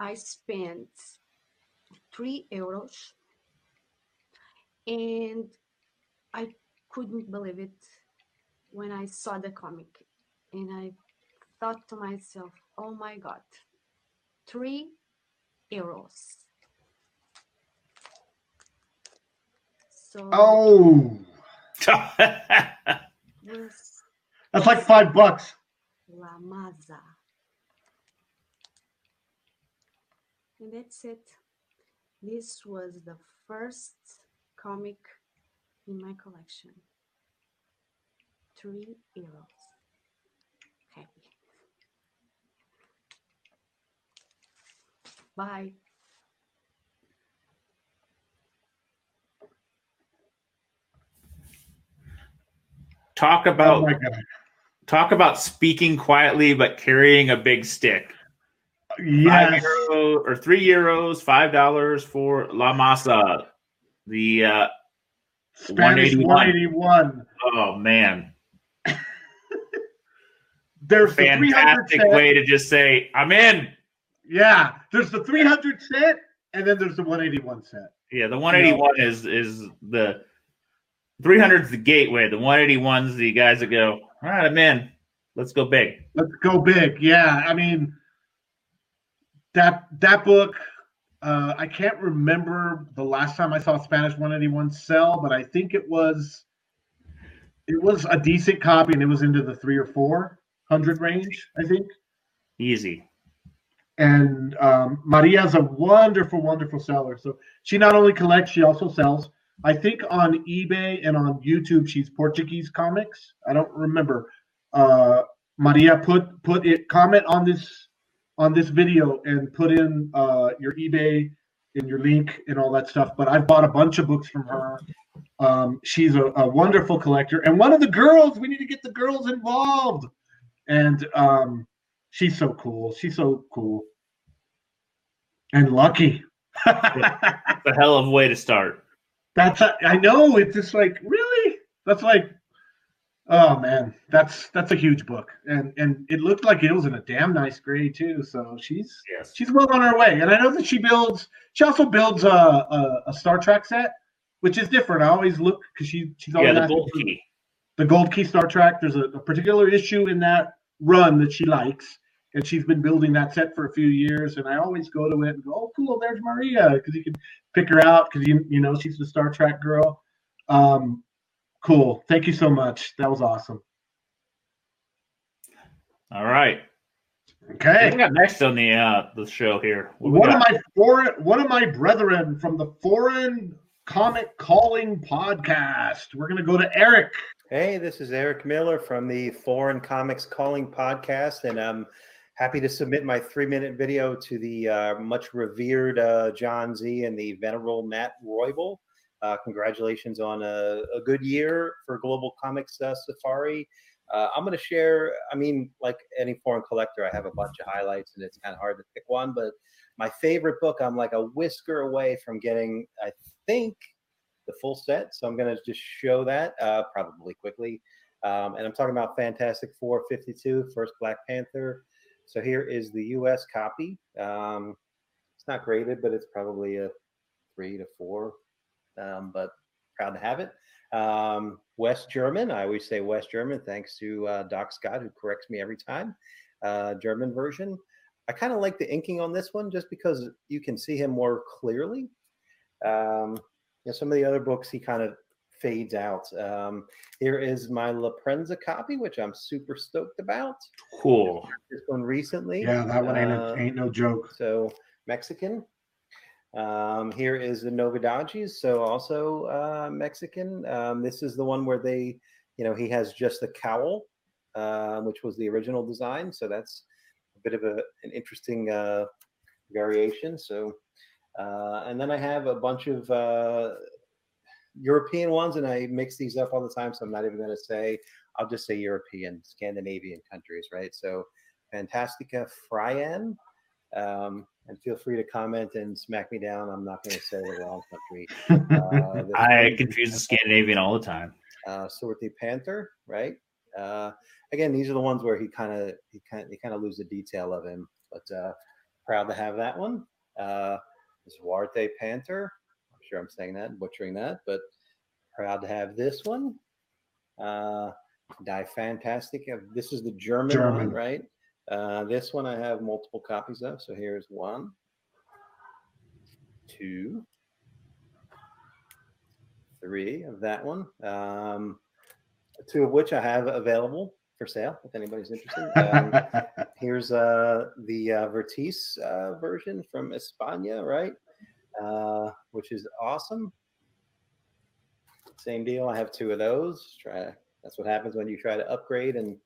I spent three euros and I couldn't believe it when I saw the comic, and I thought to myself, oh my god, three euros. So oh that's like five bucks. La Maza. And that's it. This was the first comic in my collection. Three euros. Happy. Bye. Talk about oh talk about speaking quietly but carrying a big stick. Yes. Five euros, or three euros, five dollars for La Masa, the uh, Spanish one eighty-one. Oh man, there's fantastic the way to just say I'm in. Yeah, there's the three hundred set, and then there's the one eighty-one set. Yeah, the one eighty-one yeah. is is the three hundred is the gateway. The one eighty-one's the guys that go, all right, I'm in. Let's go big. Let's go big. Yeah, I mean. That that book, uh, I can't remember the last time I saw Spanish one eighty-one sell, but I think it was it was a decent copy, and it was into the three or four hundred range, I think. Easy. And um, Maria's a wonderful, wonderful seller. So she not only collects, she also sells. I think on eBay and on YouTube, she's Portuguese comics. I don't remember. Uh, Maria put put it comment on this. on this video and put in uh, your eBay and your link and all that stuff. But I've bought a bunch of books from her. Um, she's a, a wonderful collector. And one of the girls, we need to get the girls involved. And um, she's so cool. She's so cool. And lucky. It's a hell of a way to start. That's a, I know. It's just like, really? That's like, oh man, that's that's a huge book, and and it looked like it was in a damn nice grade too. So she's yes. she's well on her way, and I know that she builds. She also builds a a, a Star Trek set, which is different. I always look because she she's always yeah the gold key, the gold key Star Trek. There's a, a particular issue in that run that she likes, and she's been building that set for a few years. And I always go to it and go, oh cool, there's Maria, because you can pick her out because you you know she's the Star Trek girl. Um, Cool. Thank you so much. That was awesome. All right. Okay. What we got next on the uh, the show here? What one of my foreign, one of my brethren from the Foreign Comic Calling Podcast. We're gonna go to Eric. Hey, this is Eric Miller from the Foreign Comics Calling Podcast, and I'm happy to submit my three minute video to the uh, much revered uh, John Z and the venerable Matt Roybal. Uh, congratulations on a, a good year for Global Comics uh, Safari. Uh, I'm going to share, I mean, like any foreign collector, I have a bunch of highlights, and it's kind of hard to pick one. But my favorite book, I'm like a whisker away from getting, I think, the full set. So I'm going to just show that uh, probably quickly. Um, and I'm talking about Fantastic Four fifty-two, first Black Panther. So here is the U S copy. Um, it's not graded, but it's probably a three to four. Um, but proud to have it. Um, West German, I always say West German, thanks to uh, Doc Scott, who corrects me every time. Uh, German version. I kind of like the inking on this one just because you can see him more clearly. Um, you know, some of the other books he kind of fades out. Um, here is my La Prensa copy, which I'm super stoked about. Cool. This one recently. Yeah, that one ain't, uh, ain't no joke. So Mexican. Um, here is the Novedades, so also uh, Mexican. Um, this is the one where they, you know, he has just the cowl, uh, which was the original design. So that's a bit of a, an interesting uh, variation. So, uh, and then I have a bunch of uh, European ones, and I mix these up all the time, so I'm not even going to say, I'll just say European, Scandinavian countries, right? So Fantastica Fryan, um, and feel free to comment and smack me down. I'm not going to say the wrong country. Uh, I confuse the Scandinavian all the time. Uh, Zwarte Panther, right? Uh, again, these are the ones where he kind of he kind he kind of lose the detail of him, but uh, proud to have that one. Uh, Zwarte Panther. Sure, I'm saying that, butchering that, but proud to have this one. Uh, Die Fantastica. This is the German, German. one, right? Uh, this one I have multiple copies of. So here's one, two, three of that one. Um, two of which I have available for sale if anybody's interested. Um, here's uh, the uh, Vertice uh, version from España, right? Uh, which is awesome. Same deal. I have two of those. Try to, that's what happens when you try to upgrade and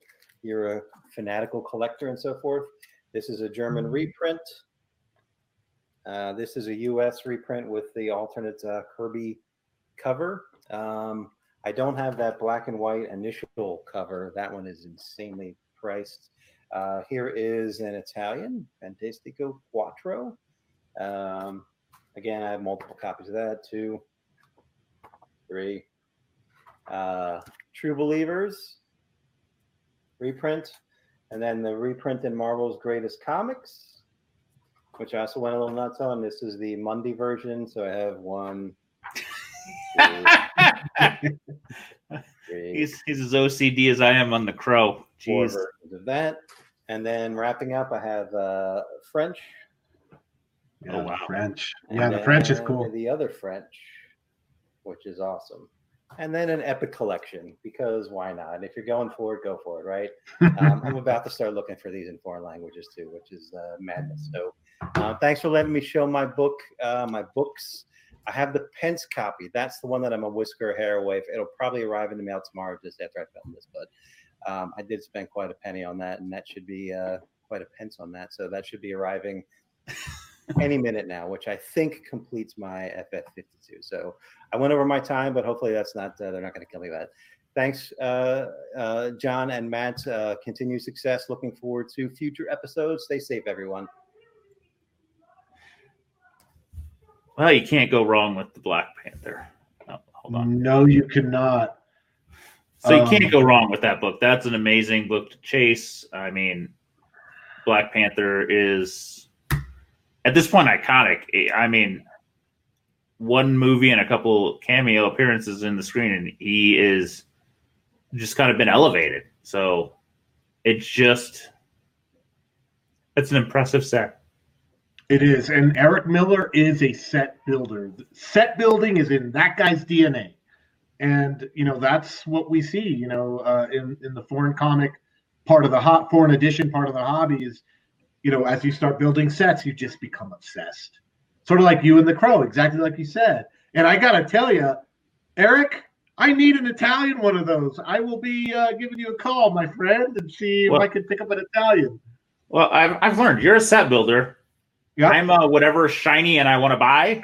you're a fanatical collector and so forth. This is a German reprint. Uh, this is a U S reprint with the alternate uh, Kirby cover. Um, I don't have that black and white initial cover. That one is insanely priced. Uh, here is an Italian, Fantastico Quattro. Um, Again, I have multiple copies of that. Two, three. Uh, True Believers, reprint. And then the reprint in Marvel's Greatest Comics, which I also went a little nuts on. This is the Monday version. So I have one, two, three. He's, he's as O C D as I am on The Crow. Jeez. Four versions of that. And then wrapping up, I have uh, French. Oh, wow. French. And yeah, the French is cool. The other French, which is awesome. And then an epic collection, because why not? If you're going for it, go for it, right? um, I'm about to start looking for these in foreign languages, too, which is uh, madness. So uh, thanks for letting me show my book, uh, my books. I have the Pence copy. That's the one that I'm a whisker hair away from. It'll probably arrive in the mail tomorrow, just after I film this. But um, I did spend quite a penny on that, and that should be uh, quite a pence on that. So that should be arriving any minute now, which I think completes my F F fifty-two. So I went over my time, but hopefully that's not, uh, they're not going to kill me for that. Thanks, uh, uh, John and Matt. Uh, continued success. Looking forward to future episodes. Stay safe, everyone. Well, you can't go wrong with the Black Panther. Oh, hold on. No, you cannot. So um, you can't go wrong with that book. That's an amazing book to chase. I mean, Black Panther is, at this point, iconic. I mean, one movie and a couple cameo appearances in the screen, and he is just kind of been elevated. So it's just, it's an impressive set. It is. And Eric Miller is a set builder. Set building is in that guy's D N A. And, you know, that's what we see, you know, uh, in, in the foreign comic part of the hot foreign edition part of the hobby is, you know, as you start building sets, you just become obsessed. Sort of like you and The Crow, exactly like you said. And I got to tell you, Eric, I need an Italian one of those. I will be uh, giving you a call, my friend, and see well, if I can pick up an Italian. Well, I've, I've learned. You're a set builder. Yep. I'm uh, whatever shiny and I want to buy.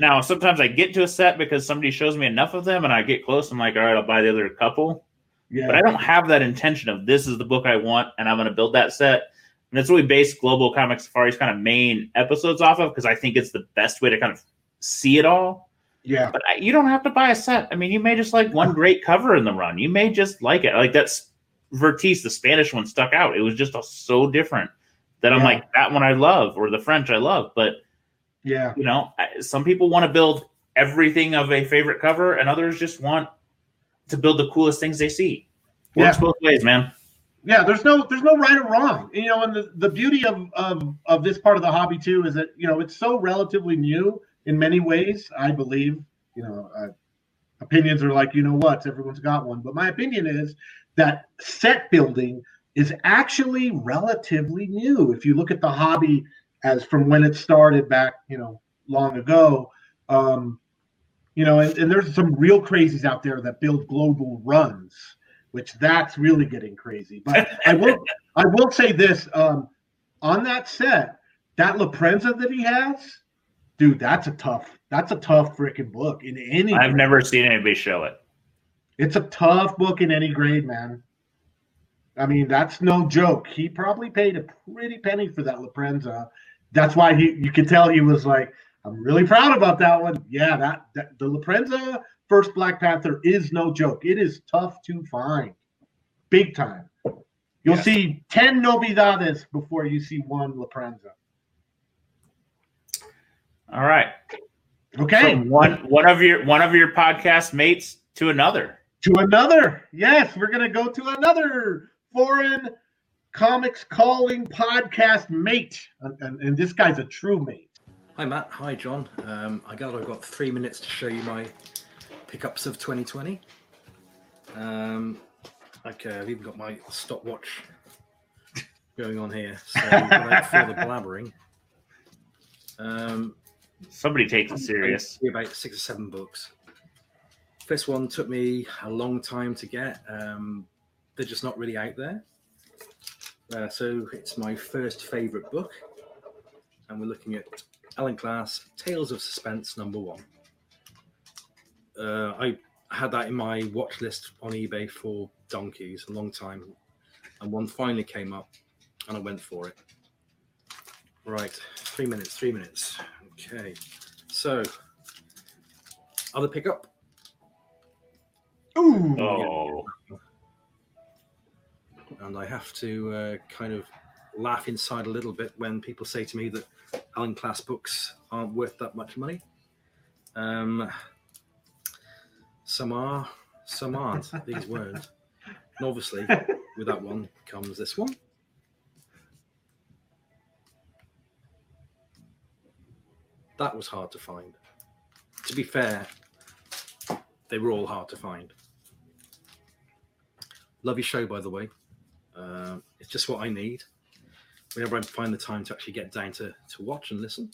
Now, sometimes I get to a set because somebody shows me enough of them, and I get close. I'm like, all right, I'll buy the other couple. Yeah. But I don't have that intention of this is the book I want, and I'm going to build that set. And that's what we base Global Comic Safari's kind of main episodes off of, because I think it's the best way to kind of see it all. Yeah. But I, you don't have to buy a set. I mean, you may just like one great cover in the run. You may just like it. Like that's Vertice, the Spanish one stuck out. It was just all so different that yeah. I'm like, that one I love, or the French I love. But, yeah, you know, I, some people want to build everything of a favorite cover, and others just want to build the coolest things they see. Yeah. Works both ways, man. Yeah, there's no there's no right or wrong, you know, and the, the beauty of, of, of this part of the hobby, too, is that, you know, it's so relatively new. in many ways, I believe, you know, uh, opinions are like, you know what, everyone's got one. But my opinion is that set building is actually relatively new. If you look at the hobby as from when it started back, you know, long ago, um, you know, and, and there's some real crazies out there that build global runs, which that's really getting crazy. But I will I will say this, um, on that set, that La Prensa that he has, dude, that's a tough, that's a tough freaking book in any grade. I've never seen anybody show it. It's a tough book in any grade, man. I mean, that's no joke. He probably paid a pretty penny for that La Prensa. That's why he, you could tell he was like, I'm really proud about that one. Yeah, that, that the La Prensa first Black Panther is no joke. It is tough to find, big time. You'll yes. see ten novedades before you see one La Prensa. All right. Okay. From one one of your one of your podcast mates to another. To another. Yes, we're gonna go to another Foreign Comics Calling Podcast mate, and, and, and this guy's a true mate. Hi Matt. Hi John. Um, I got I've got three minutes to show you my pickups of twenty twenty. Um, okay, I've even got my stopwatch going on here, so without further blabbering. Um. Somebody takes it serious. About six or seven books. This one took me a long time to get. Um, they're just not really out there. Uh, so it's my first favorite book. And we're looking at Alan Class, Tales of Suspense, number one. Uh, I had that in my watch list on eBay for donkeys, a long time. And one finally came up, and I went for it. Right, three minutes, three minutes. Okay, so other pickup. Ooh. Oh, and I have to uh, kind of laugh inside a little bit when people say to me that Alan Class books aren't worth that much money. Um, some are, some aren't. These weren't. And obviously, with that one comes this one. That was hard to find. To be fair, they were all hard to find. Love your show, by the way. Uh, it's just what I need. Whenever I find the time to actually get down to, to watch and listen.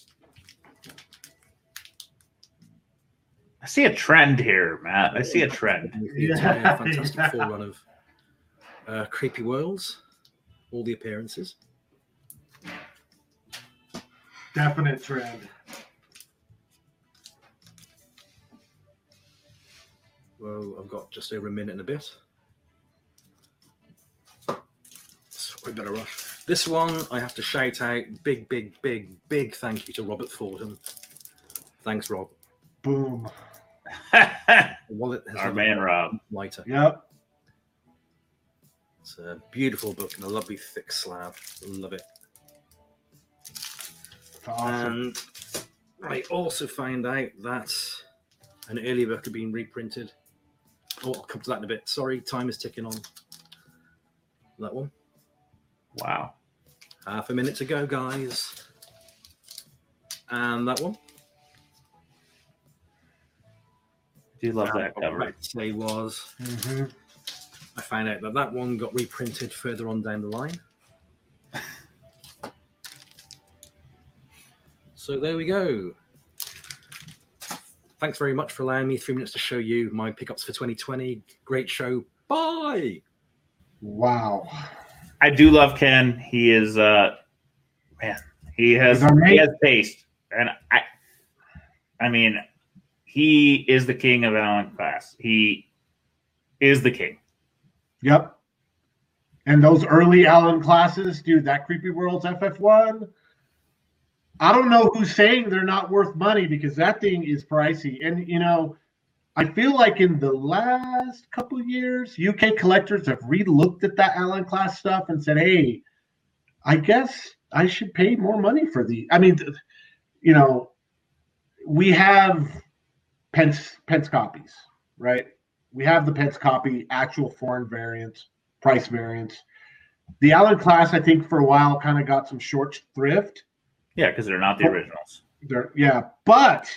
I see a trend here, Matt. I see a trend. The entire fantastic full run of uh, Creepy Worlds. All the appearances. Definite trend. Well, I've got just over a minute and a bit. So we better rush. This one, I have to shout out big, big, big, big thank you to Robert Fordham. Thanks, Rob. Boom. Wallet has our man, Rob. Lighter. Yep. It's a beautiful book and a lovely thick slab. Love it. Awesome. And I also found out that an earlier book had been reprinted. Oh, I'll come to that in a bit. Sorry, time is ticking on. That one. Wow. Half a minute to go, guys. And that one. Do you love and that cover? What I meant to say was, mm-hmm. I found out that that one got reprinted further on down the line. So there we go. Thanks very much for allowing me three minutes to show you my pickups for twenty twenty. Great show. Bye. Wow. I do love Ken. He is, uh, man, he has, he has taste. And I, I mean, he is the king of Alan Class. He is the king. Yep. And those early Alan Classes, dude, that Creepy Worlds F F one. I don't know who's saying they're not worth money because that thing is pricey. And, you know, I feel like in the last couple of years, U K collectors have re-looked at that Alan Class stuff and said, hey, I guess I should pay more money for these. I mean, you know, we have Pence, Pence copies, right? We have the Pence copy, actual foreign variants, price variants. The Alan Class, I think, for a while kind of got some short thrift. Yeah, because they're not the originals. They're, yeah, but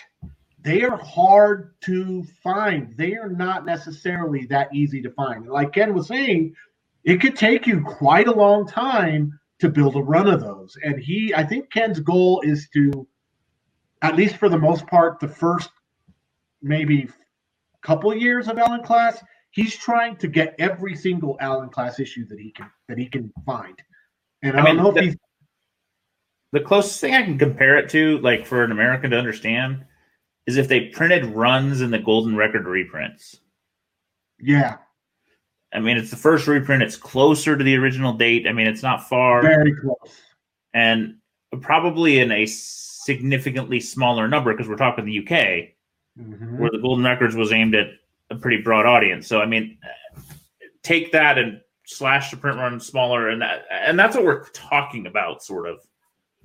they are hard to find. They are not necessarily that easy to find. Like Ken was saying, it could take you quite a long time to build a run of those. And he, I think Ken's goal is to, at least for the most part, the first maybe couple years of Alan Class, he's trying to get every single Alan Class issue that he can that he can find. And I, I don't mean, know if the, he's... The closest thing I can compare it to, like for an American to understand, is if they printed runs in the Golden Record reprints. Yeah. I mean, it's the first reprint. It's closer to the original date. I mean, it's not far. Very close. And probably in a significantly smaller number, because we're talking the U K, mm-hmm. where the Golden Records was aimed at a pretty broad audience. So, I mean, take that and slash the print run smaller, and that, and that's what we're talking about, sort of.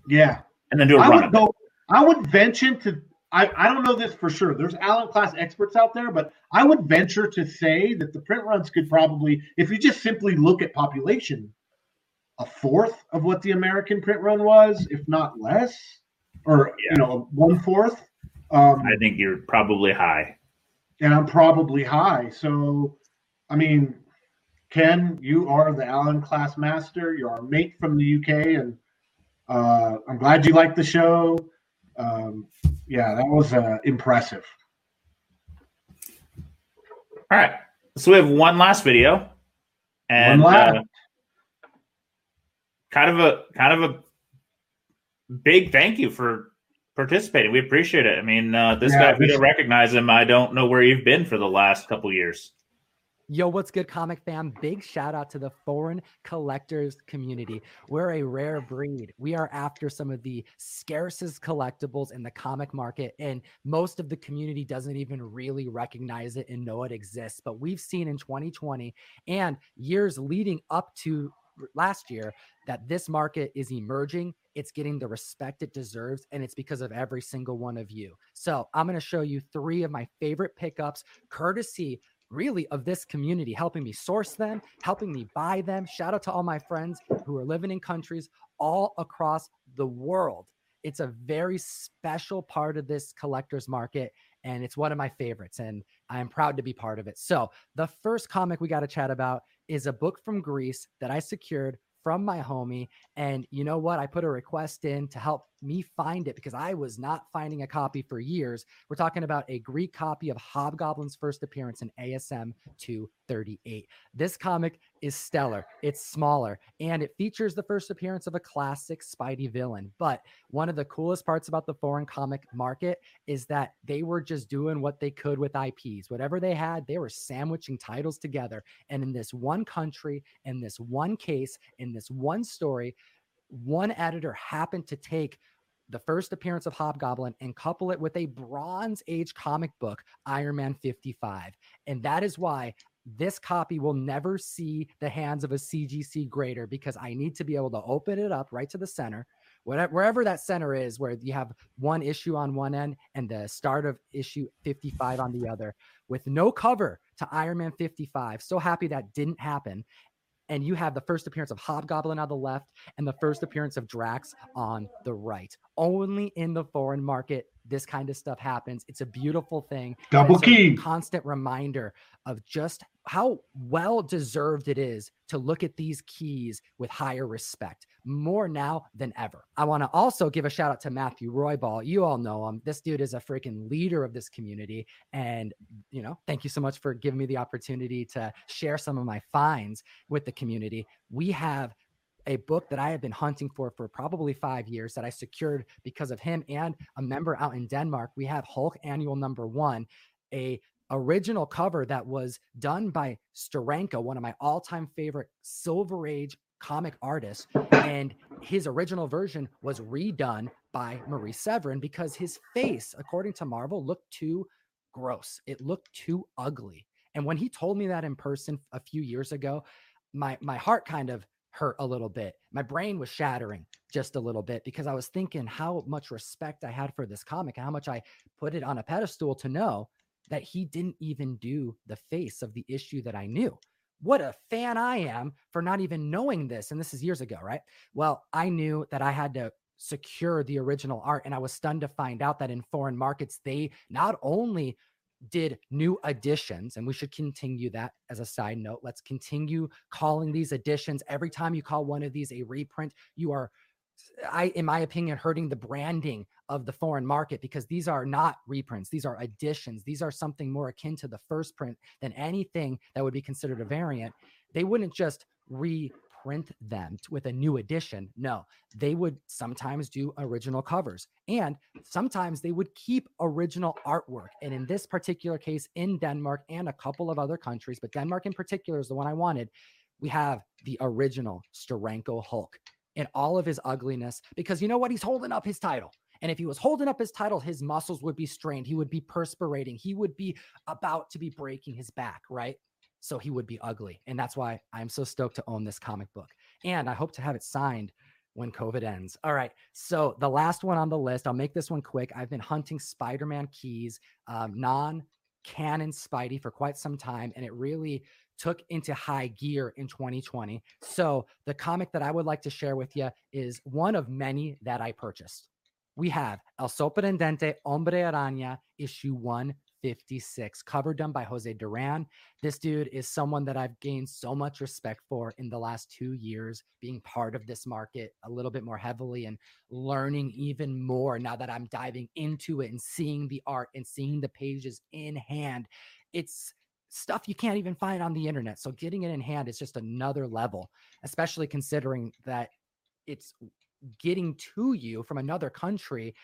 Yeah. And then do a I run. Would go, I would venture to... I, I don't know this for sure. There's Alan Class experts out there, but I would venture to say that the print runs could probably, if you just simply look at population, a fourth of what the American print run was, if not less, or yeah. you know, one fourth. Um, I think you're probably high. And I'm probably high. So, I mean, Ken, you are the Alan Class master. You're our mate from the U K, and uh, I'm glad you like the show. Um, yeah, that was uh, impressive. All right, so we have one last video, and one last. Uh, kind of a kind of a big thank you for participating. We appreciate it. I mean, uh, this yeah, guy, if we don't recognize him, I don't know where you've been for the last couple years. Yo, what's good, comic fam? Big shout out to the foreign collectors community. We're a rare breed. We are after some of the scarcest collectibles in the comic market, and most of the community doesn't even really recognize it and know it exists. But we've seen in twenty twenty and years leading up to last year that this market is emerging. It's getting the respect it deserves, and it's because of every single one of you. So I'm going to show you three of my favorite pickups, courtesy really of this community, helping me source them, helping me buy them. Shout out to all my friends who are living in countries all across the world. It's a very special part of this collector's market, and it's one of my favorites, and I'm proud to be part of it. So the first comic we got to chat about is a book from Greece that I secured from my homie. And you know what? I put a request in to help me find it because I was not finding a copy for years. We're talking about a Greek copy of Hobgoblin's first appearance in A S M two thirty-eight. This comic is stellar. It's smaller, and it features the first appearance of a classic Spidey villain. But one of the coolest parts about the foreign comic market is that they were just doing what they could with I Ps. Whatever they had, they were sandwiching titles together. And in this one country, in this one case, in this one story, one editor happened to take the first appearance of Hobgoblin and couple it with a Bronze Age comic book, Iron Man fifty-five. And that is why this copy will never see the hands of a C G C grader, because I need to be able to open it up right to the center, whatever, wherever that center is, where you have one issue on one end and the start of issue fifty-five on the other, with no cover to Iron Man fifty-five. So happy that didn't happen. And you have the first appearance of Hobgoblin on the left and the first appearance of Drax on the right. Only in the foreign market, this kind of stuff happens. It's a beautiful thing. Double key. Constant reminder of just how well deserved it is to look at these keys with higher respect, more now than ever. I want to also give a shout out to Matthew Roybal. You all know him. This dude is a freaking leader of this community. And, you know, thank you so much for giving me the opportunity to share some of my finds with the community. We have a book that I have been hunting for for probably five years that I secured because of him and a member out in Denmark. We have Hulk Annual Number One, a original cover that was done by Steranko, one of my all-time favorite Silver Age comic artists, and his original version was redone by Marie Severin because his face, according to Marvel, looked too gross. It looked too ugly. And when he told me that in person a few years ago, my my heart kind of hurt a little bit. My brain was shattering just a little bit because I was thinking how much respect I had for this comic and how much I put it on a pedestal to know that he didn't even do the face of the issue that I knew. What a fan I am for not even knowing this. And this is years ago, right? Well, I knew that I had to secure the original art. And I was stunned to find out that in foreign markets, they not only did new editions, and we should continue that as a side note. Let's continue calling these editions. Every time you call one of these a reprint, you are, I, in my opinion, hurting the branding of the foreign market, because these are not reprints. These are additions. These are something more akin to the first print than anything that would be considered a variant. They wouldn't just reprint them with a new edition. No, they would sometimes do original covers, and sometimes they would keep original artwork. And in this particular case, in Denmark and a couple of other countries, but Denmark in particular is the one I wanted, we have the original Steranko Hulk in all of his ugliness, because you know what? He's holding up his title. And if he was holding up his title, his muscles would be strained. He would be perspiring. He would be about to be breaking his back, right? So he would be ugly. And that's why I'm so stoked to own this comic book. And I hope to have it signed when COVID ends. All right. So the last one on the list, I'll make this one quick. I've been hunting Spider-Man keys, um, non-canon Spidey for quite some time. And it really took into high gear in twenty twenty. So the comic that I would like to share with you is one of many that I purchased. We have El Sorprendente Hombre Araña, issue one fifty-six, cover done by Jose Duran. This dude is someone that I've gained so much respect for in the last two years, being part of this market a little bit more heavily and learning even more now that I'm diving into it and seeing the art and seeing the pages in hand. It's stuff you can't even find on the internet. So getting it in hand is just another level, especially considering that it's getting to you from another country.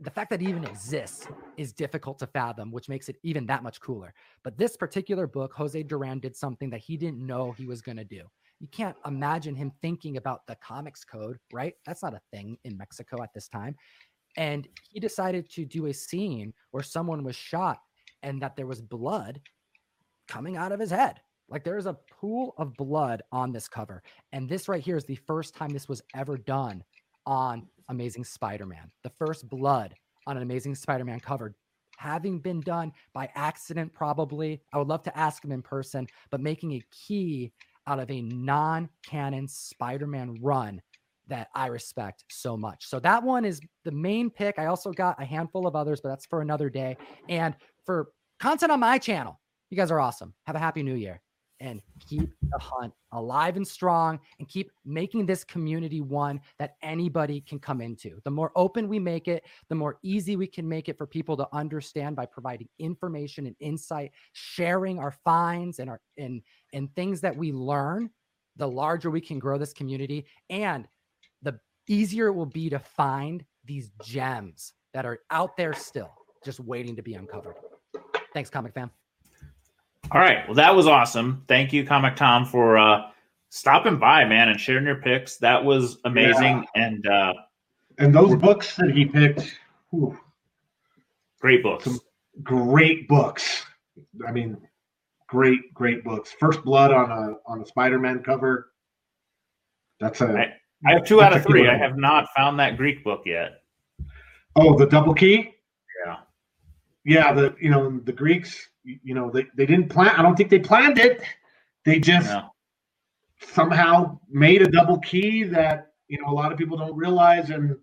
The fact that it even exists is difficult to fathom, which makes it even that much cooler. But this particular book, Jose Duran did something that he didn't know he was going to do. You can't imagine him thinking about the comics code, right? That's not a thing in Mexico at this time. And he decided to do a scene where someone was shot and that there was blood coming out of his head. Like, there is a pool of blood on this cover. And this right here is the first time this was ever done on Amazing Spider-Man. The first blood on an Amazing Spider-Man cover, having been done by accident, probably. I would love to ask him in person, but making a key out of a non-canon Spider-Man run that I respect so much. So that one is the main pick. I also got a handful of others, but that's for another day. And for content on my channel, you guys are awesome. Have a happy new year. And keep the hunt alive and strong, and keep making this community one that anybody can come into. The more open we make it, the more easy we can make it for people to understand by providing information and insight, sharing our finds and our and and things that we learn. The larger we can grow this community, and the easier it will be to find these gems that are out there still, just waiting to be uncovered. Thanks, Comic Fam. All right. Well, that was awesome. Thank you, Comic Tom, for uh, stopping by, man, and sharing your picks. That was amazing. Yeah. And uh, and those books that he picked, whew, great books. Some great books. I mean, great, great books. First Blood on a on a Spider-Man cover. That's a. I, I have two out of three. I have not found that Greek book yet. Oh, the double key? Yeah. Yeah, the you know the Greeks. You know, they, they didn't plan. I don't think they planned it. They just no. somehow made a double key that, you know, a lot of people don't realize. And,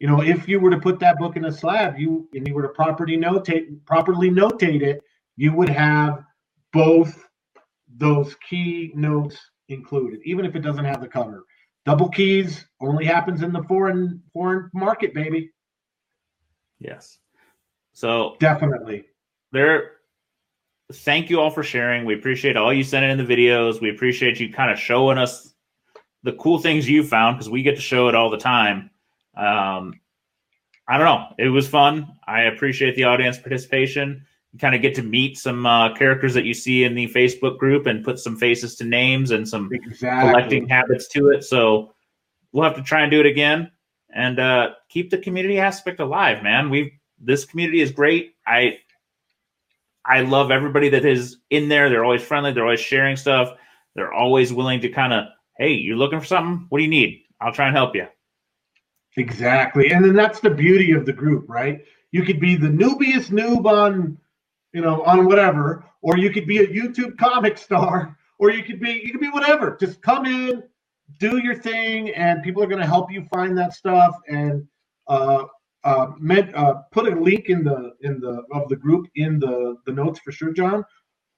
you know, if you were to put that book in a slab, you and you were to properly notate, properly notate it, you would have both those key notes included, even if it doesn't have the cover. Double keys only happens in the foreign foreign market, baby. Yes. So definitely there. Thank you all for sharing. We appreciate all you sending in the videos. We appreciate you kind of showing us the cool things you found, because we get to show it all the time. Um, I don't know. It was fun. I appreciate the audience participation. You kind of get to meet some uh, characters that you see in the Facebook group and put some faces to names and some exactly. collecting habits to it. So we'll have to try and do it again and uh, keep the community aspect alive, man. We've this community is great. I I love everybody that is in there. They're always friendly. They're always sharing stuff. They're always willing to kind of, hey, you're looking for something? What do you need? I'll try and help you. Exactly. And then that's the beauty of the group, right? You could be the noobiest noob on, you know, on whatever, or you could be a YouTube comic star, or you could be, you could be whatever. Just come in, do your thing, and people are going to help you find that stuff. And uh, uh, med, uh, put a link in the in the of the group in the, the notes for sure, John.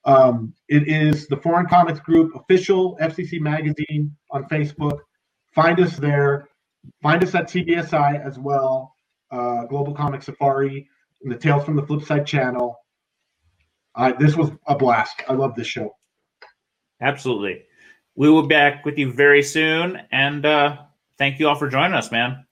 Um, it is the Foreign Comics Group official F C C magazine on Facebook. Find us there. Find us at C B S I as well, uh, Global Comic Safari, and the Tales from the Flipside channel. Uh, this was a blast. I love this show. Absolutely. We will be back with you very soon, and uh, thank you all for joining us, man.